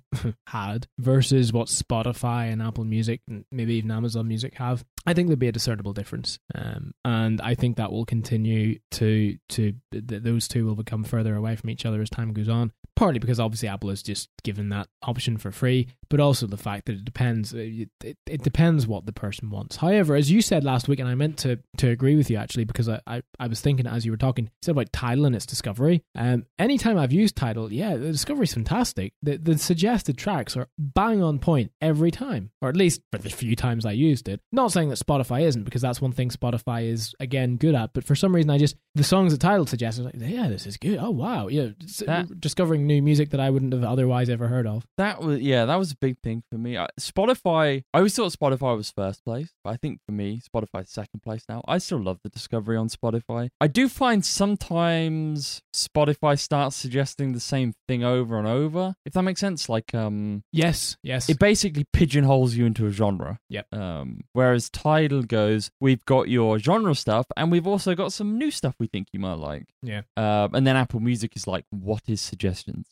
had versus what Spotify and Apple Music, and maybe even Amazon Music have, I think there'd be a discernible difference, um, and I think that will continue to to th- those two will become further away from each other as time goes on. partly because obviously Apple is just given that option for free, but also the fact that it depends it, it, it depends what the person wants. However, as you said last week, and I meant to to agree with you actually, because I, I, I was thinking as you were talking, you said about Tidal and its discovery. Um, anytime I've used Tidal, yeah, the discovery is fantastic. The, the suggested tracks are bang on point every time, or at least for the few times I used it. Not saying that Spotify isn't, because that's one thing Spotify is, again, good at, but for some reason I just, the songs that Tidal suggests, I was like, yeah, this is good. Oh, wow. Yeah, that, discovering new music that I wouldn't have otherwise ever heard of. That was, yeah, that was a big thing for me. I, Spotify, I always thought Spotify was first place, but I think for me, Spotify's second place now. I still love the discovery on Spotify. I do find sometimes Spotify starts suggesting the same thing over and over, if that makes sense. Like, um, yes, yes. It basically pigeonholes you into a genre. Yep. Um, whereas Tidal goes, we've got your genre stuff, and we've also got some new stuff we think you might like. Yeah. Um, and then Apple Music is like, what is suggestions?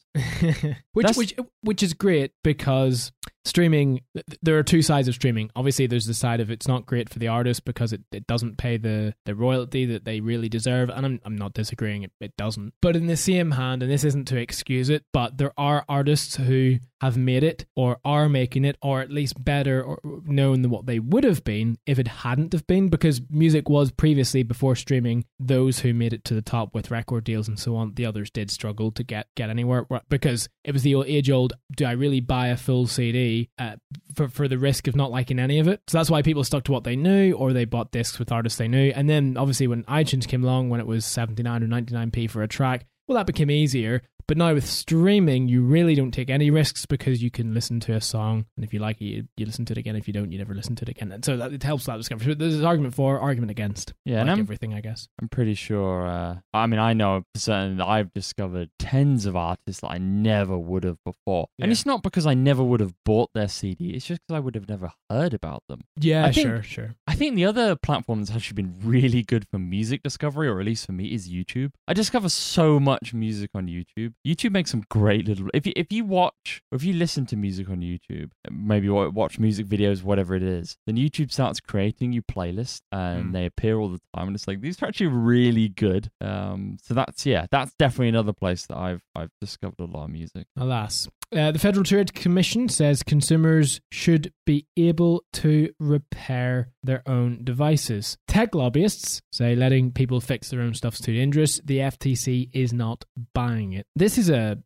which, which, which is great, because streaming, there are two sides of streaming. Obviously, there's the side of it's not great for the artist because it, it doesn't pay the, the royalty that they really deserve. And I'm I'm not disagreeing, it, it doesn't. But in the same hand, and this isn't to excuse it, but there are artists who have made it or are making it, or at least better or known than what they would have been if it hadn't have been, because music was previously, before streaming, those who made it to the top with record deals and so on. The others did struggle to get, get anywhere, because it was the age old, do I really buy a full C D uh, for, for the risk of not liking any of it? So that's why people stuck to what they knew, or they bought discs with artists they knew. And then obviously when iTunes came along, when it was seventy-nine or ninety-nine p for a track, well, that became easier. But now with streaming, you really don't take any risks, because you can listen to a song, and if you like it, you, you listen to it again. If you don't, you never listen to it again. And so that, it helps that discovery. So there's an argument for, argument against. Yeah, like and I'm, everything, I guess. I'm pretty sure, uh, I mean, I know for certain that I've discovered tens of artists that I never would have before. Yeah. And it's not because I never would have bought their C D. It's just because I would have never heard about them. Yeah, I think, sure, sure. I think the other platform that's actually been really good for music discovery, or at least for me, is YouTube. I discover so much music on YouTube. YouTube makes some great little... If you, if you watch, or if you listen to music on YouTube, maybe watch music videos, whatever it is, then YouTube starts creating you playlists, and mm. they appear all the time, and it's like, these are actually really good. Um, so that's, yeah, that's definitely another place that I've I've discovered a lot of music. Alas. Uh, the Federal Trade Commission says consumers should be able to repair their own devices. Tech lobbyists say letting people fix their own stuff's too dangerous. The F T C is not buying it. This is a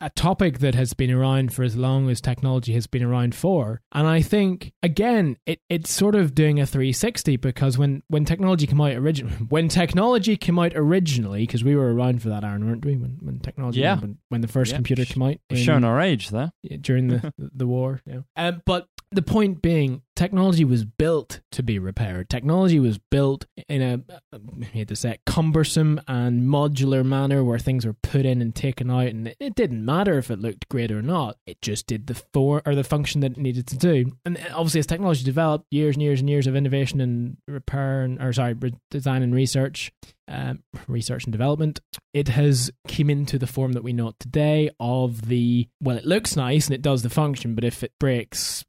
a topic that has been around for as long as technology has been around for. And I think, again, it, it's sort of doing a three sixty, because when, when technology came out originally, when technology came out originally, because we were around for that, Aaron, weren't we? When, when technology, yeah. when, when the first yeah. computer came out. In, showing our age there. During the, the war. Yeah. Um, but the point being, technology was built to be repaired. Technology was built in a, I hate to say it, cumbersome and modular manner, where things were put in and taken out, and it didn't matter if it looked great or not. It just did the for or the function that it needed to do. And obviously, as technology developed, years and years and years of innovation and repair, and, or sorry, design and research. Um, research and development, it has come into the form that we know today of the, well, it looks nice and it does the function, but if it breaks,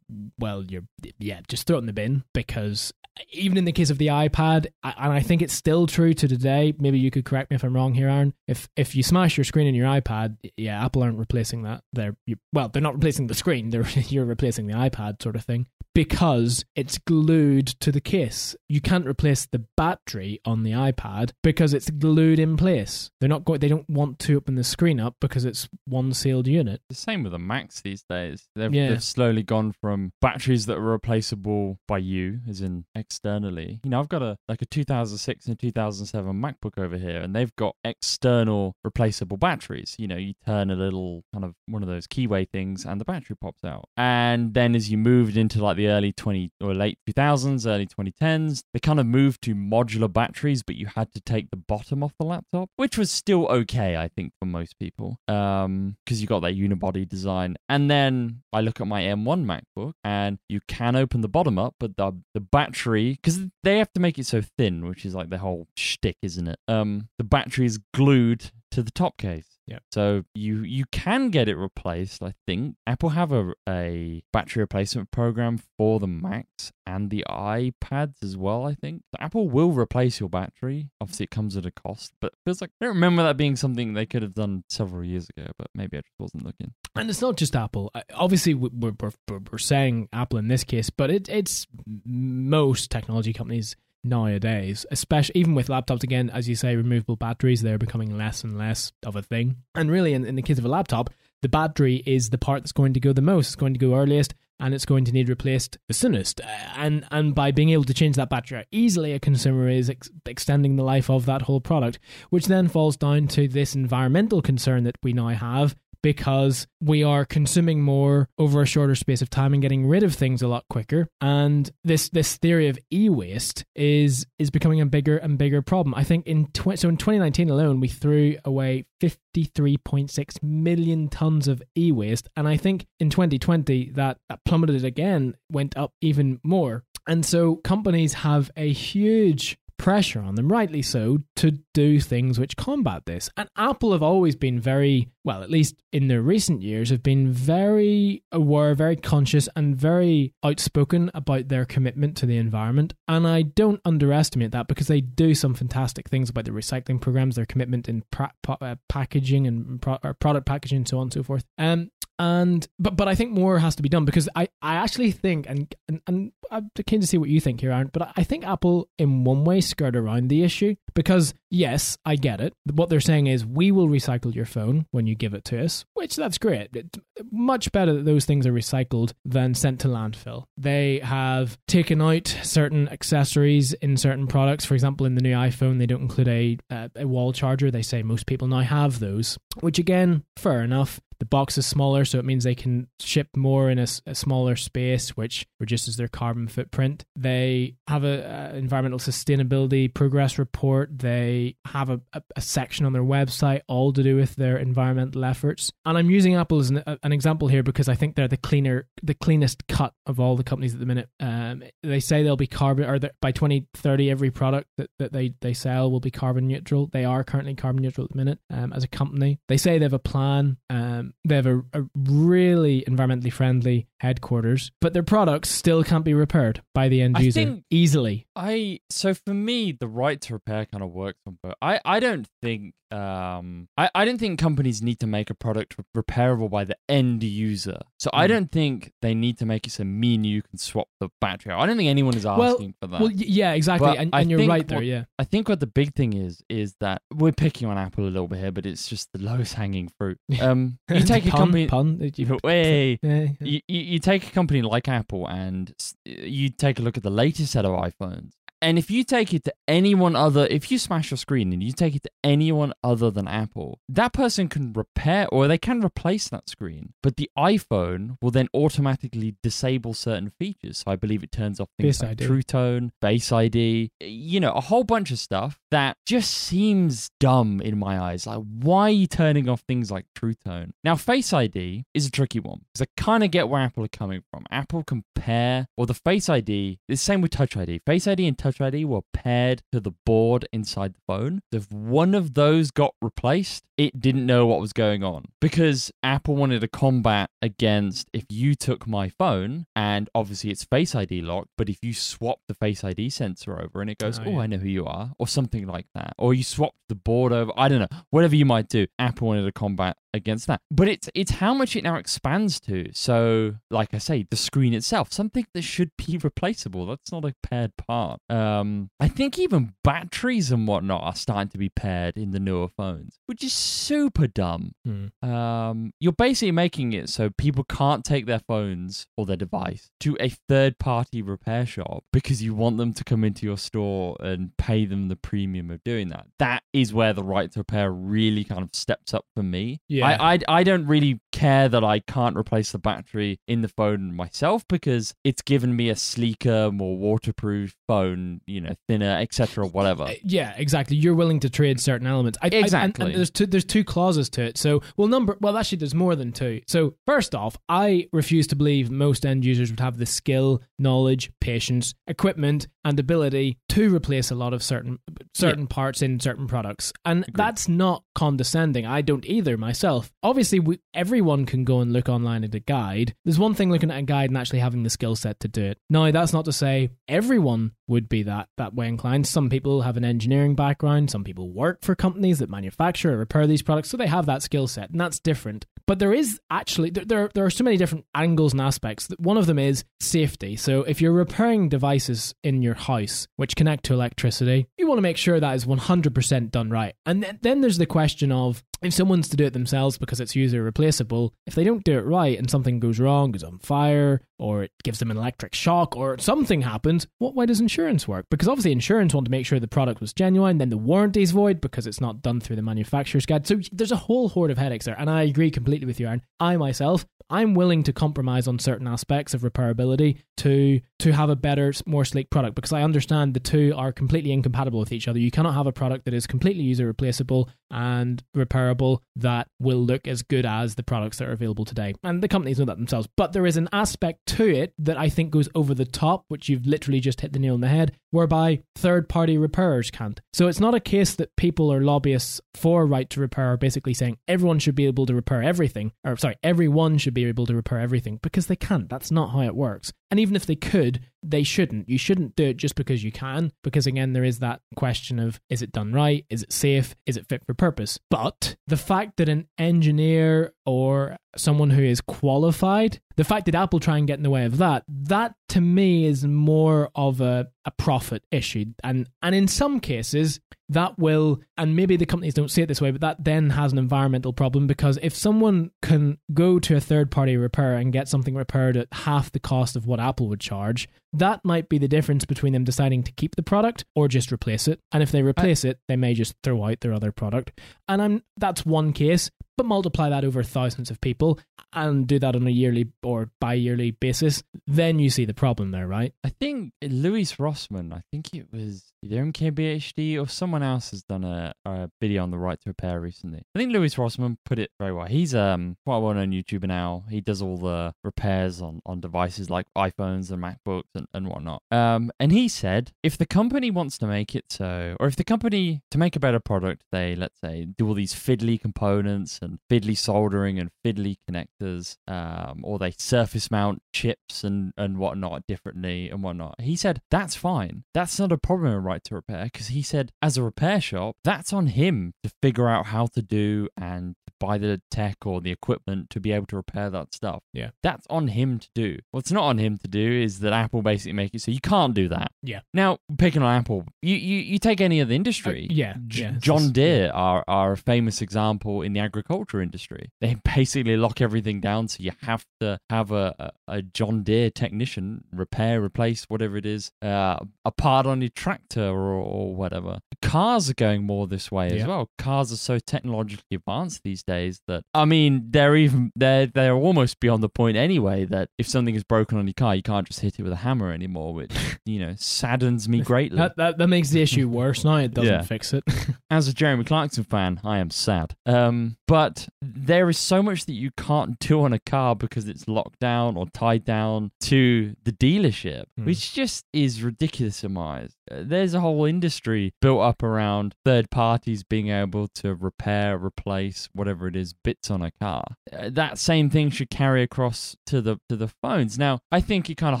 well, you're, yeah, just throw it in the bin. Because even in the case of the iPad, and I think it's still true to today, maybe you could correct me if I'm wrong here, Aaron, if if you smash your screen in your iPad, yeah, Apple aren't replacing that. They're you, well, they're not replacing the screen, they're you're replacing the iPad sort of thing, because it's glued to the case. You can't replace the battery on the iPad because it's glued in place. They're not going, they don't want to open the screen up because it's one sealed unit. The same with the Macs these days. They've, yeah. they've slowly gone from batteries that are replaceable by you, as in externally. You know, I've got a like a two thousand six and two thousand seven MacBook over here, and they've got external replaceable batteries. You know, you turn a little kind of one of those keyway things and the battery pops out. And then as you moved into like the early twenty or late two thousands, early twenty tens, they kind of moved to modular batteries, but you had to take the bottom off the laptop, which was still okay, I think, for most people, um, because you got that unibody design. And then I look at my M one MacBook, and you can open the bottom up, but the the battery, because they have to make it so thin, which is like the whole shtick, isn't it? Um, the battery is glued to the top case. Yeah. So you you can get it replaced, I think. Apple have a, a battery replacement program for the Macs and the iPads as well, I think. So Apple will replace your battery. Obviously, it comes at a cost, but it feels like I don't remember that being something they could have done several years ago, but maybe I just wasn't looking. And it's not just Apple. Obviously, we're, we're, we're saying Apple in this case, but it, it's most technology companies nowadays, especially even with laptops. Again, as you say, removable batteries, they're becoming less and less of a thing. And really, in, in the case of a laptop, the battery is the part that's going to go the most. It's going to go earliest, and it's going to need replaced the soonest. And and by being able to change that battery out easily, a consumer is ex- extending the life of that whole product, which then falls down to this environmental concern that we now have, because we are consuming more over a shorter space of time and getting rid of things a lot quicker. And this this theory of e-waste is is becoming a bigger and bigger problem. I think in tw- so in twenty nineteen alone, we threw away fifty-three point six million tons of e-waste. And I think in twenty twenty, that, that plummeted again, went up even more. And so companies have a huge pressure on them, rightly so, to do things which combat this. And Apple have always been very, well, at least in their recent years, have been very aware, very conscious, and very outspoken about their commitment to the environment. And I don't underestimate that, because they do some fantastic things about the recycling programs, their commitment in pra- pa- uh, packaging and pro- product packaging, and so on and so forth. Um, and but but I think more has to be done, because I, I actually think, and, and and I'm keen to see what you think here, Aaron, but I think Apple in one way skirt around the issue, because yes, I get it. What they're saying is, we will recycle your phone when you give it to us, which that's great. It's much better that those things are recycled than sent to landfill. They have taken out certain accessories in certain products. For example, in the new iPhone, they don't include a, uh, a wall charger. They say most people now have those, which again, fair enough. The box is smaller, so it means they can ship more in a, a smaller space, which reduces their carbon footprint. They have an environmental sustainability progress report. They have a, a, a section on their website all to do with their environmental efforts. And I'm using Apple as an, a, an example here, because I think they're the cleaner, the cleanest cut of all the companies at the minute. Um, they say they'll be carbon, or by twenty thirty, every product that, that they, they sell will be carbon neutral. They are currently carbon neutral at the minute um, as a company. They say they have a plan. Um, They have a, a really environmentally friendly headquarters, but their products still can't be repaired by the end I user think easily. I so for me, the right to repair kind of works on both. I, I don't think um I, I don't think companies need to make a product repairable by the end user. So mm. I don't think they need to make it so me and you can swap the battery out. I don't think anyone is asking well, for that. Well, yeah, exactly, but and, and you're right there. What, yeah, I think what the big thing is is that we're picking on Apple a little bit here, but it's just the lowest hanging fruit. Um. You take a pun, company, pun. You, way, you, you take a company like Apple, and you take a look at the latest set of iPhones. And if you take it to anyone other, if you smash your screen and you take it to anyone other than Apple, that person can repair, or they can replace that screen. But the iPhone will then automatically disable certain features. So I believe it turns off things like True Tone, Face I D, you know, a whole bunch of stuff that just seems dumb in my eyes. Like, why are you turning off things like True Tone? Now, Face I D is a tricky one, because I kind of get where Apple are coming from. Apple can pair, or the Face I D, it's the same with Touch I D. Face I D and Touch I D were paired to the board inside the phone. If one of those got replaced, it didn't know what was going on, because Apple wanted to combat against, if you took my phone, and obviously it's Face I D locked, but if you swap the Face I D sensor over and it goes, oh, oh yeah. I know who you are, or something like that, or you swap the board over, I don't know, whatever you might do, Apple wanted to combat against that. But it's it's how much it now expands to. So, like I say, the screen itself, something that should be replaceable, that's not a paired part. Um, I think even batteries and whatnot are starting to be paired in the newer phones, which is super dumb. Mm. Um, you're basically making it so people can't take their phones or their device to a third-party repair shop, because you want them to come into your store and pay them the premium of doing that. That is where the right to repair really kind of steps up for me. Yeah. I, I, I don't really care that I can't replace the battery in the phone myself, because it's given me a sleeker, more waterproof phone, you know, thinner, et cetera, whatever. Yeah, exactly. You're willing to trade certain elements. I, exactly. I, and, and there's two, there's two clauses to it. So, well, number, well, actually, there's more than two. So, first off, I refuse to believe most end users would have the skill, knowledge, patience, equipment, and ability to replace a lot of certain certain yeah. parts in certain products. And Agreed. That's not condescending. I don't either myself. Obviously, we, everyone can go and look online at a guide. There's one thing looking at a guide and actually having the skill set to do it. Now, that's not to say everyone would be that, that way inclined. Some people have an engineering background. Some people work for companies that manufacture or repair these products, so they have that skill set, and that's different. But there is actually, there, there are so many different angles and aspects. One of them is safety. So if you're repairing devices in your house which connect to electricity, you want to make sure that is one hundred percent done right. And th- then there's the question of, if someone's to do it themselves because it's user replaceable, if they don't do it right and something goes wrong, goes on fire, or it gives them an electric shock, or something happens, what way does insurance work? Because obviously insurance want to make sure the product was genuine, then the warranty's void because it's not done through the manufacturer's guide. So there's a whole horde of headaches there, and I agree completely with you, Aaron. I myself, I'm willing to compromise on certain aspects of repairability to to have a better, more sleek product, because I understand the two are completely incompatible with each other. You cannot have a product that is completely user replaceable and repairable that will look as good as the products that are available today. And the companies know that themselves. But there is an aspect to it that I think goes over the top, which you've literally just hit the nail on the head, whereby third-party repairers can't. So it's not a case that people or lobbyists for right to repair are basically saying everyone should be able to repair everything, or sorry, everyone should be able to repair everything, because they can't. That's not how it works. And even if they could, they shouldn't. You shouldn't do it just because you can, because again, there is that question of, is it done right? Is it safe? Is it fit for purpose? But the fact that an engineer or someone who is qualified, the fact that Apple try and get in the way of that, that to me is more of a, a profit issue. And, and in some cases, that will, and maybe the companies don't see it this way, but that then has an environmental problem, because if someone can go to a third-party repairer and get something repaired at half the cost of what Apple would charge, that might be the difference between them deciding to keep the product or just replace it. And if they replace it, they may just throw out their other product. And I'm that's one case, but multiply that over thousands of people and do that on a yearly or bi-yearly basis, then you see the problem there, right? I think Louis Rossman, I think it was either M K B H D or someone else has done a, a video on the right to repair recently. I think Louis Rossman put it very well. He's um quite a well-known YouTuber now. He does all the repairs on, on devices like iPhones and MacBooks and, and whatnot. Um, and he said, if the company wants to make it so, or if the company, to make a better product, they, let's say, do all these fiddly components and fiddly soldering and fiddly connectors, um, or they surface mount chips and, and whatnot differently and whatnot. He said, that's fine. That's not a problem in right to repair, because he said, as a repair shop, that's on him to figure out how to do and buy the tech or the equipment to be able to repair that stuff. Yeah. That's on him to do. What's not on him to do is that Apple basically make it so you can't do that. Yeah. Now, picking on Apple, you, you, you take any other industry. Uh, yeah. J- yeah. John Deere yeah. are, are a famous example in the agriculture industry. They basically lock everything down, so you have to have a, a, a John Deere technician repair, replace, whatever it is, uh, a part on your tractor or, or whatever. Cars are going more this way yeah. as well. Cars are so technologically advanced these days. Days that I mean, they're even they're they're almost beyond the point anyway. That if something is broken on your car, you can't just hit it with a hammer anymore, which you know saddens me greatly. that, that that makes the issue worse. No, it doesn't yeah. fix it. As a Jeremy Clarkson fan, I am sad. Um, but there is so much that you can't do on a car because it's locked down or tied down to the dealership, mm. which just is ridiculous in my eyes. There's a whole industry built up around third parties being able to repair, replace whatever it is, bits on a car. Uh, that same thing should carry across to the to the phones. Now, I think it kind of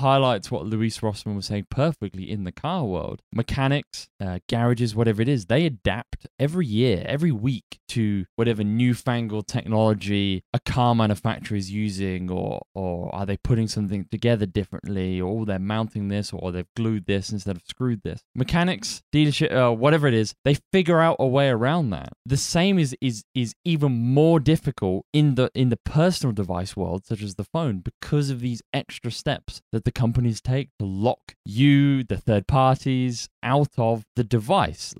highlights what Louis Rossman was saying perfectly in the car world. Mechanics, uh, garages, whatever it is, they adapt every year, every week to whatever newfangled technology a car manufacturer is using, or or are they putting something together differently, or they're mounting this, or they've glued this instead of screwed this. Mechanics, dealership, uh, whatever it is, they figure out a way around that. The same is is is even more more difficult in the in the personal device world, such as the phone, because of these extra steps that the companies take to lock you, the third parties, out of the device.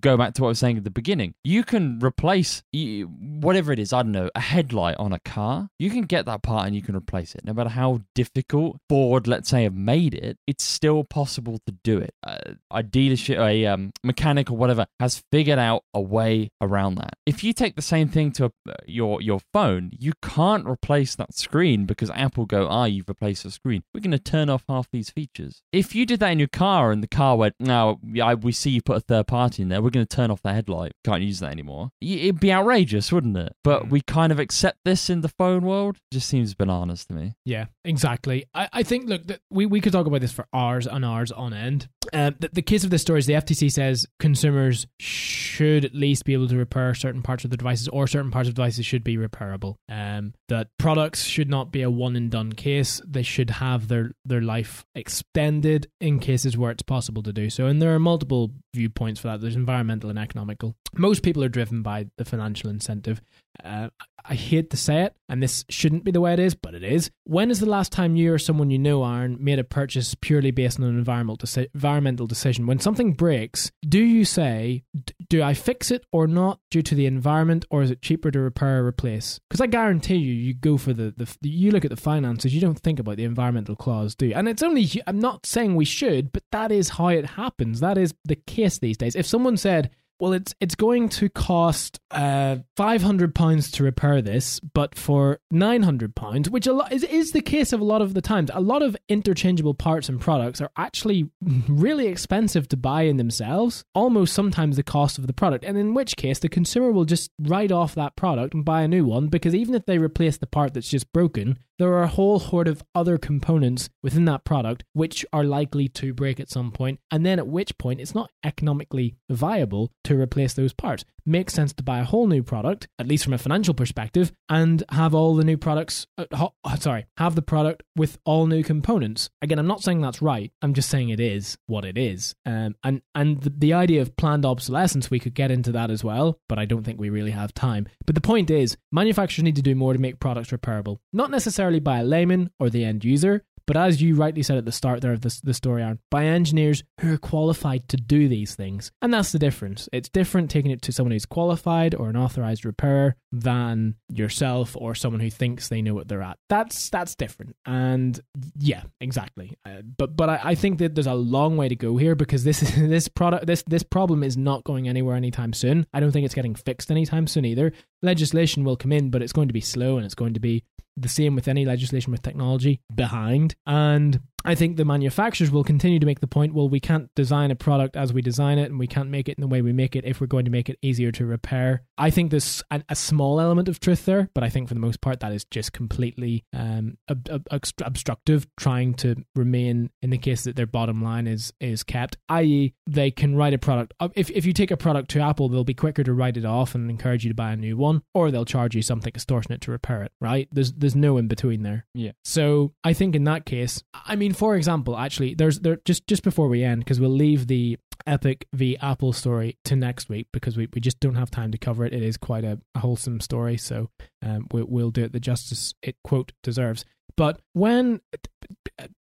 Go back to what I was saying at the beginning. You can replace whatever it is, I don't know, a headlight on a car. You can get that part and you can replace it. No matter how difficult Ford, let's say, have made it, it's still possible to do it. A, a dealership, a um, mechanic or whatever has figured out a way around that. If you take the same thing to a, your your phone, you can't replace that screen because Apple go, ah, you've replaced the screen. We're going to turn off half these features. If you did that in your car and the car went, no, I, we see you put a third party in there, we're going to turn off the headlight. Can't use that anymore. It'd be outrageous, wouldn't it? But we kind of accept this in the phone world. It just seems bananas to me. Yeah, exactly. I, I think, look, that we, we could talk about this for hours and hours on end. Um, the, the case of this story is the F T C says consumers should at least be able to repair certain parts of the devices, or certain parts of devices should be repairable. Um, that products should not be a one and done case. They should have their, their life extended in cases where it's possible to do so. And there are multiple viewpoints for that. There's environmental and economical. Most people are driven by the financial incentive. Uh, I hate to say it, and this shouldn't be the way it is, but it is. When is the last time you or someone you know, Aaron, made a purchase purely based on an environmental deci- environmental decision? When something breaks, do you say, do I fix it or not due to the environment, or is it cheaper to repair or replace? Because I guarantee you, you go for the, the, you look at the finances, you don't think about the environmental clause, do you? And it's only, I'm not saying we should, but that is how it happens. That is the case these days. If someone said, well, it's it's going to cost uh, five hundred pounds to repair this, but for nine hundred pounds, which a lot is, is the case of a lot of the times. A lot of interchangeable parts and products are actually really expensive to buy in themselves, almost sometimes the cost of the product, and in which case the consumer will just write off that product and buy a new one, because even if they replace the part that's just broken, there are a whole horde of other components within that product which are likely to break at some point, and then at which point it's not economically viable to replace those parts. Makes sense to buy a whole new product, at least from a financial perspective, and have all the new products, uh, ho- sorry, have the product with all new components. Again, I'm not saying that's right. I'm just saying it is what it is. Um, and, and the, the idea of planned obsolescence, we could get into that as well, but I don't think we really have time. But the point is, manufacturers need to do more to make products repairable. Not necessarily by a layman or the end user, but as you rightly said at the start there of this, the story, Aaron, by engineers who are qualified to do these things. And that's the difference. It's different taking it to someone who's qualified or an authorized repairer than yourself or someone who thinks they know what they're at. That's that's different. And yeah, exactly. Uh, but but I, I think that there's a long way to go here, because this this product this this problem is not going anywhere anytime soon. I don't think it's getting fixed anytime soon either. Legislation will come in, but it's going to be slow, and it's going to be the same with any legislation with technology behind. And I think the manufacturers will continue to make the point, well, we can't design a product as we design it, and we can't make it in the way we make it if we're going to make it easier to repair. I think there's a, a small element of truth there, but I think for the most part that is just completely um, ob- ob- obstructive, trying to remain in the case that their bottom line is is kept, that is they can write a product. If, if you take a product to Apple, they'll be quicker to write it off and encourage you to buy a new one, or they'll charge you something extortionate to repair it, right? There's, there's no in between there. Yeah. So I think in that case, I mean, for example, actually, there's there just just before we end, because we'll leave the Epic v Apple story to next week, because we, we just don't have time to cover it. It is quite a, a wholesome story, so um, we, we'll do it the justice it quote deserves. But when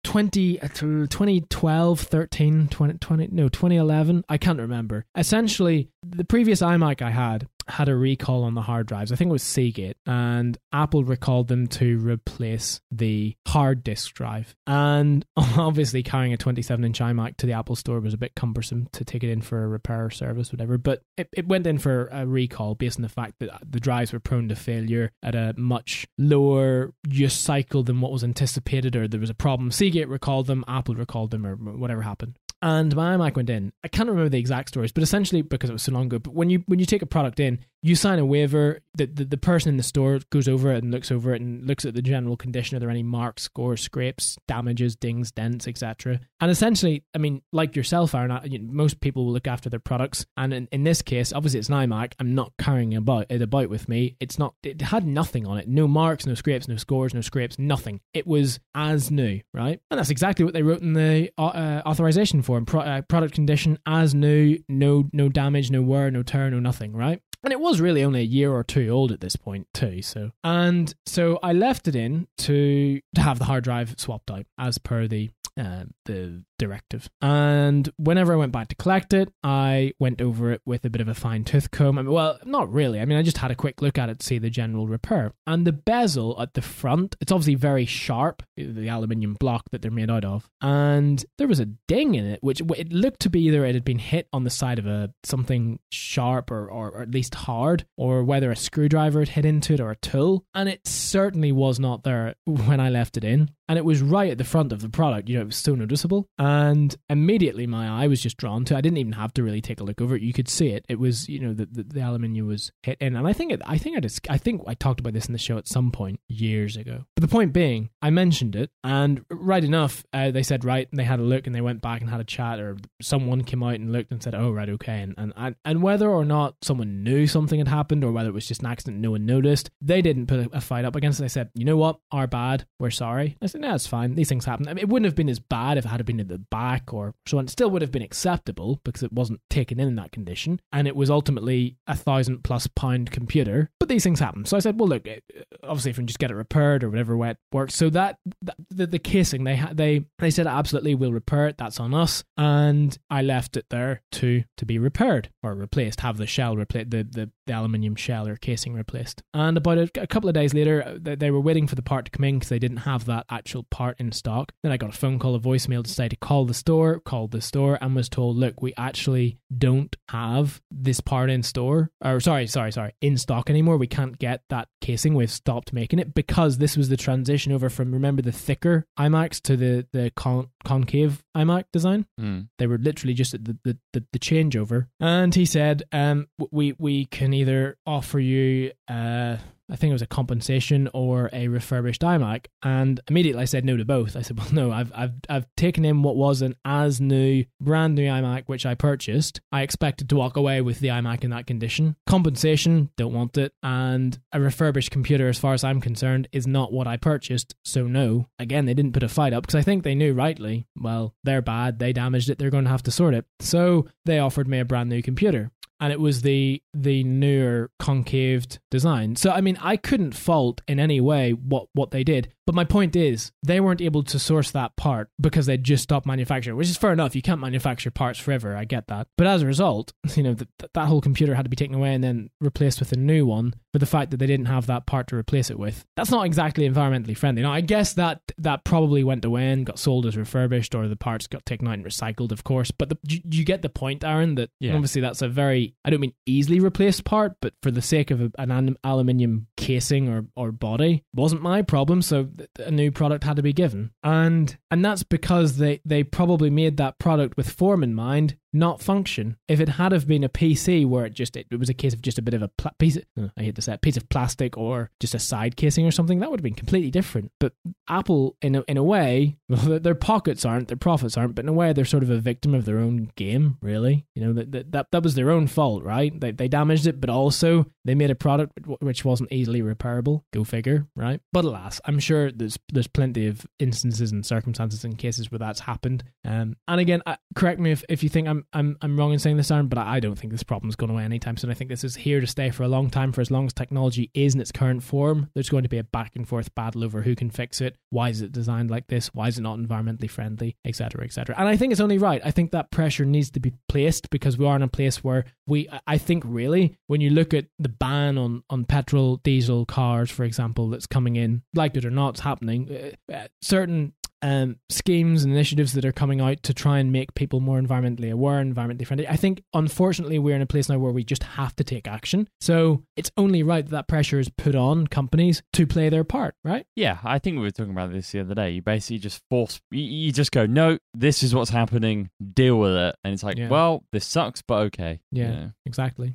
twenty, twenty twelve, thirteen, twenty, twenty, no, twenty eleven, I can't remember. Essentially, the previous iMac I had had a recall on the hard drives. I think it was Seagate, and Apple recalled them to replace the hard disk drive. And obviously carrying a twenty-seven inch iMac to the Apple store was a bit cumbersome to take it in for a repair service, whatever, but it, it went in for a recall based on the fact that the drives were prone to failure at a much lower use cycle than what was anticipated, or there was a problem. Seagate recalled them, Apple recalled them, or whatever happened. And my iMac went in. I can't remember the exact stories, but essentially, because it was so long ago, but when you when you take a product in, you sign a waiver, the, the, the person in the store goes over it and looks over it and looks at the general condition. Are there any marks, scores, scrapes, damages, dings, dents, et cetera? And essentially, I mean, like yourself, Aaron, I, you know, most people will look after their products. And in, in this case, obviously it's an iMac. I'm not carrying about, it about with me. It's not. It had nothing on it. No marks, no scrapes, no scores, no scrapes, nothing. It was as new, right? And that's exactly what they wrote in the uh, authorization form. Pro- uh, product condition as new, no no damage, no wear, no tear, no nothing, right? And it was really only a year or two old at this point too. So and so I left it in to, to have the hard drive swapped out as per the uh, the directive. And whenever I went back to collect it, I went over it with a bit of a fine tooth comb. I mean, well, not really. I mean, I just had a quick look at it to see the general repair. And the bezel at the front, it's obviously very sharp, the aluminium block that they're made out of. And there was a ding in it, which it looked to be either it had been hit on the side of a something sharp or, or, or at least hard, or whether a screwdriver had hit into it or a tool. And it certainly was not there when I left it in. And it was right at the front of the product. You know, it was so noticeable. And immediately my eye was just drawn to it. I didn't even have to really take a look over it. You could see it. It was, you know, the, the, the aluminium was hit in. And I think it, I think I just, I think I talked about this in the show at some point years ago. But the point being, I mentioned it. And right enough, uh, they said, right. And they had a look and they went back and had a chat, or someone came out and looked and said, oh, right, okay. And, and, and, and whether or not someone knew something had happened or whether it was just an accident no one noticed, they didn't put a, a fight up against it. They said, you know what? Our bad. We're sorry. I said, no, it's fine. These things happen. I mean, it wouldn't have been as bad if it had been at the back or so on. It still would have been acceptable because it wasn't taken in in that condition. And it was ultimately a thousand plus pound computer. But these things happen. So I said, well, look, it, obviously if we can just get it repaired or whatever way it works. So that, that the, the casing, they, they they said, absolutely, we'll repair it. That's on us. And I left it there to to be repaired or replaced, have the shell replaced, the, the, the aluminium shell or casing replaced. And about a, a couple of days later, they, they were waiting for the part to come in because they didn't have that actual part in stock. Then I got a phone call, a voicemail to say to call the store, called the store and was told, look, we actually don't have this part in store, or sorry, sorry, sorry, in stock anymore. We can't get that casing. We've stopped making it because this was the transition over from, remember the thicker iMacs to the, the con- concave iMac design? Mm. They were literally just at the, the, the, the changeover. And he said, um, we, we can either offer you... Uh, I think it was a compensation or a refurbished iMac. And immediately I said no to both. I said, well, no, I've I've I've taken in what was an as new, brand new iMac, which I purchased. I expected to walk away with the iMac in that condition. Compensation, don't want it. And a refurbished computer, as far as I'm concerned, is not what I purchased. So no, again, they didn't put a fight up because I think they knew rightly, well, they're bad. They damaged it. They're going to have to sort it. So they offered me a brand new computer. And it was the the newer concaved design. So, I mean, I couldn't fault in any way what, what they did. But my point is, they weren't able to source that part because they'd just stopped manufacturing, which is fair enough. You can't manufacture parts forever. I get that. But as a result, you know, th- that whole computer had to be taken away and then replaced with a new one. But the fact that they didn't have that part to replace it with, that's not exactly environmentally friendly. Now, I guess that that probably went away and got sold as refurbished, or the parts got taken out and recycled, of course. But the, you, you get the point, Aaron, that yeah. Obviously that's a very... I don't mean easily replaced part, but for the sake of an aluminium casing or, or body, wasn't my problem. So a new product had to be given. And and that's because they, they probably made that product with form in mind, not function. If it had have been a P C where it just it, it was a case of just a bit of a pla- piece of, I hate to say it, piece of plastic or just a side casing or something, that would have been completely different. But Apple, in a, in a way, well, their pockets aren't, their profits aren't, but in a way they're sort of a victim of their own game, really. You know, that that that was their own fault, right? They they damaged it, but also they made a product which wasn't easily repairable. Go figure, right? But alas, I'm sure there's there's plenty of instances and circumstances and cases where that's happened. Um, and again, uh, correct me if, if you think I'm I'm I'm wrong in saying this, Aaron, but I don't think this problem's gone away anytime soon. I think this is here to stay for a long time. For as long as technology is in its current form, there's going to be a back and forth battle over who can fix it. Why is it designed like this? Why is it not environmentally friendly? Et cetera, et cetera. And I think it's only right. I think that pressure needs to be placed because we are in a place where we, I think really, when you look at the ban on, on petrol, diesel cars, for example, that's coming in, like it or not, it's happening. Uh, certain... Um, schemes and initiatives that are coming out to try and make people more environmentally aware, environmentally friendly. I think, unfortunately, we're in a place now where we just have to take action. So it's only right that that pressure is put on companies to play their part, right? Yeah, I think we were talking about this the other day. You basically just force, you, you just go, no, this is what's happening, deal with it. And it's like, yeah. Well, this sucks, but okay. Yeah, you know. Exactly.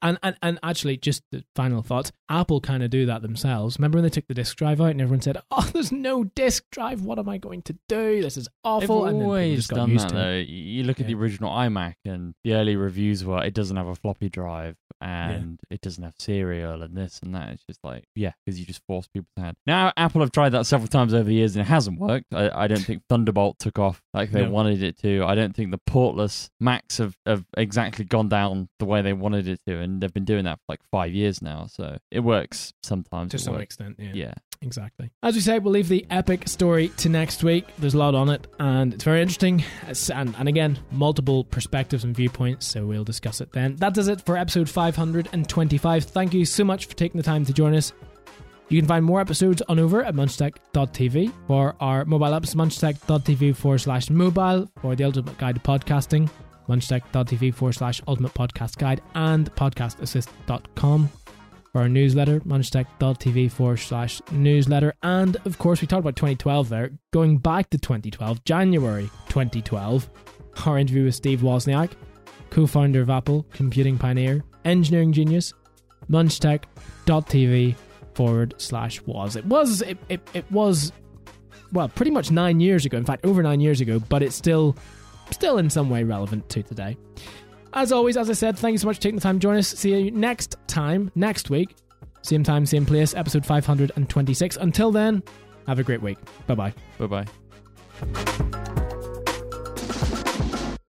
And, and and actually, just the final thoughts, Apple kind of do that themselves. Remember when they took the disk drive out and everyone said, oh, there's no disk drive, what am I going to do? This is awful. They've always and then done that though. You look at yeah. the original iMac and the early reviews were, it doesn't have a floppy drive and yeah. it doesn't have serial and this and that. It's just like, yeah, because you just force people to hand. Now, Apple have tried that several times over the years and it hasn't worked. I, I don't think Thunderbolt took off like they no. wanted it to. I don't think the portless Macs have, have exactly gone down the way they wanted it to, and they've been doing that for like five years now, so it works sometimes to some works. extent yeah, yeah. exactly. As we say, we'll leave the Epic story to next week. There's a lot on it, and it's very interesting. And, and again, multiple perspectives and viewpoints, so we'll discuss it then. That does it for episode five hundred twenty-five. Thank you so much for taking the time to join us. You can find more episodes on over at munch tech dot t v for our mobile apps, munch tech dot t v forward slash mobile for the Ultimate Guide to Podcasting, munch tech dot t v forward slash ultimate podcast guide, and podcast assist dot com for our newsletter, munch tech dot t v forward slash newsletter. And of course, we talked about twenty twelve there. Going back to twenty twelve, January twenty twelve, our interview with Steve Wozniak, co-founder of Apple, computing pioneer, engineering genius, munch tech dot t v forward slash was. It was, it, it, it was, well, pretty much nine years ago. In fact, over nine years ago, but it's still, still in some way relevant to today. As always, as I said, thank you so much for taking the time to join us. See you next time, next week. Same time, same place, episode five hundred twenty-six. Until then, have a great week. Bye-bye. Bye-bye.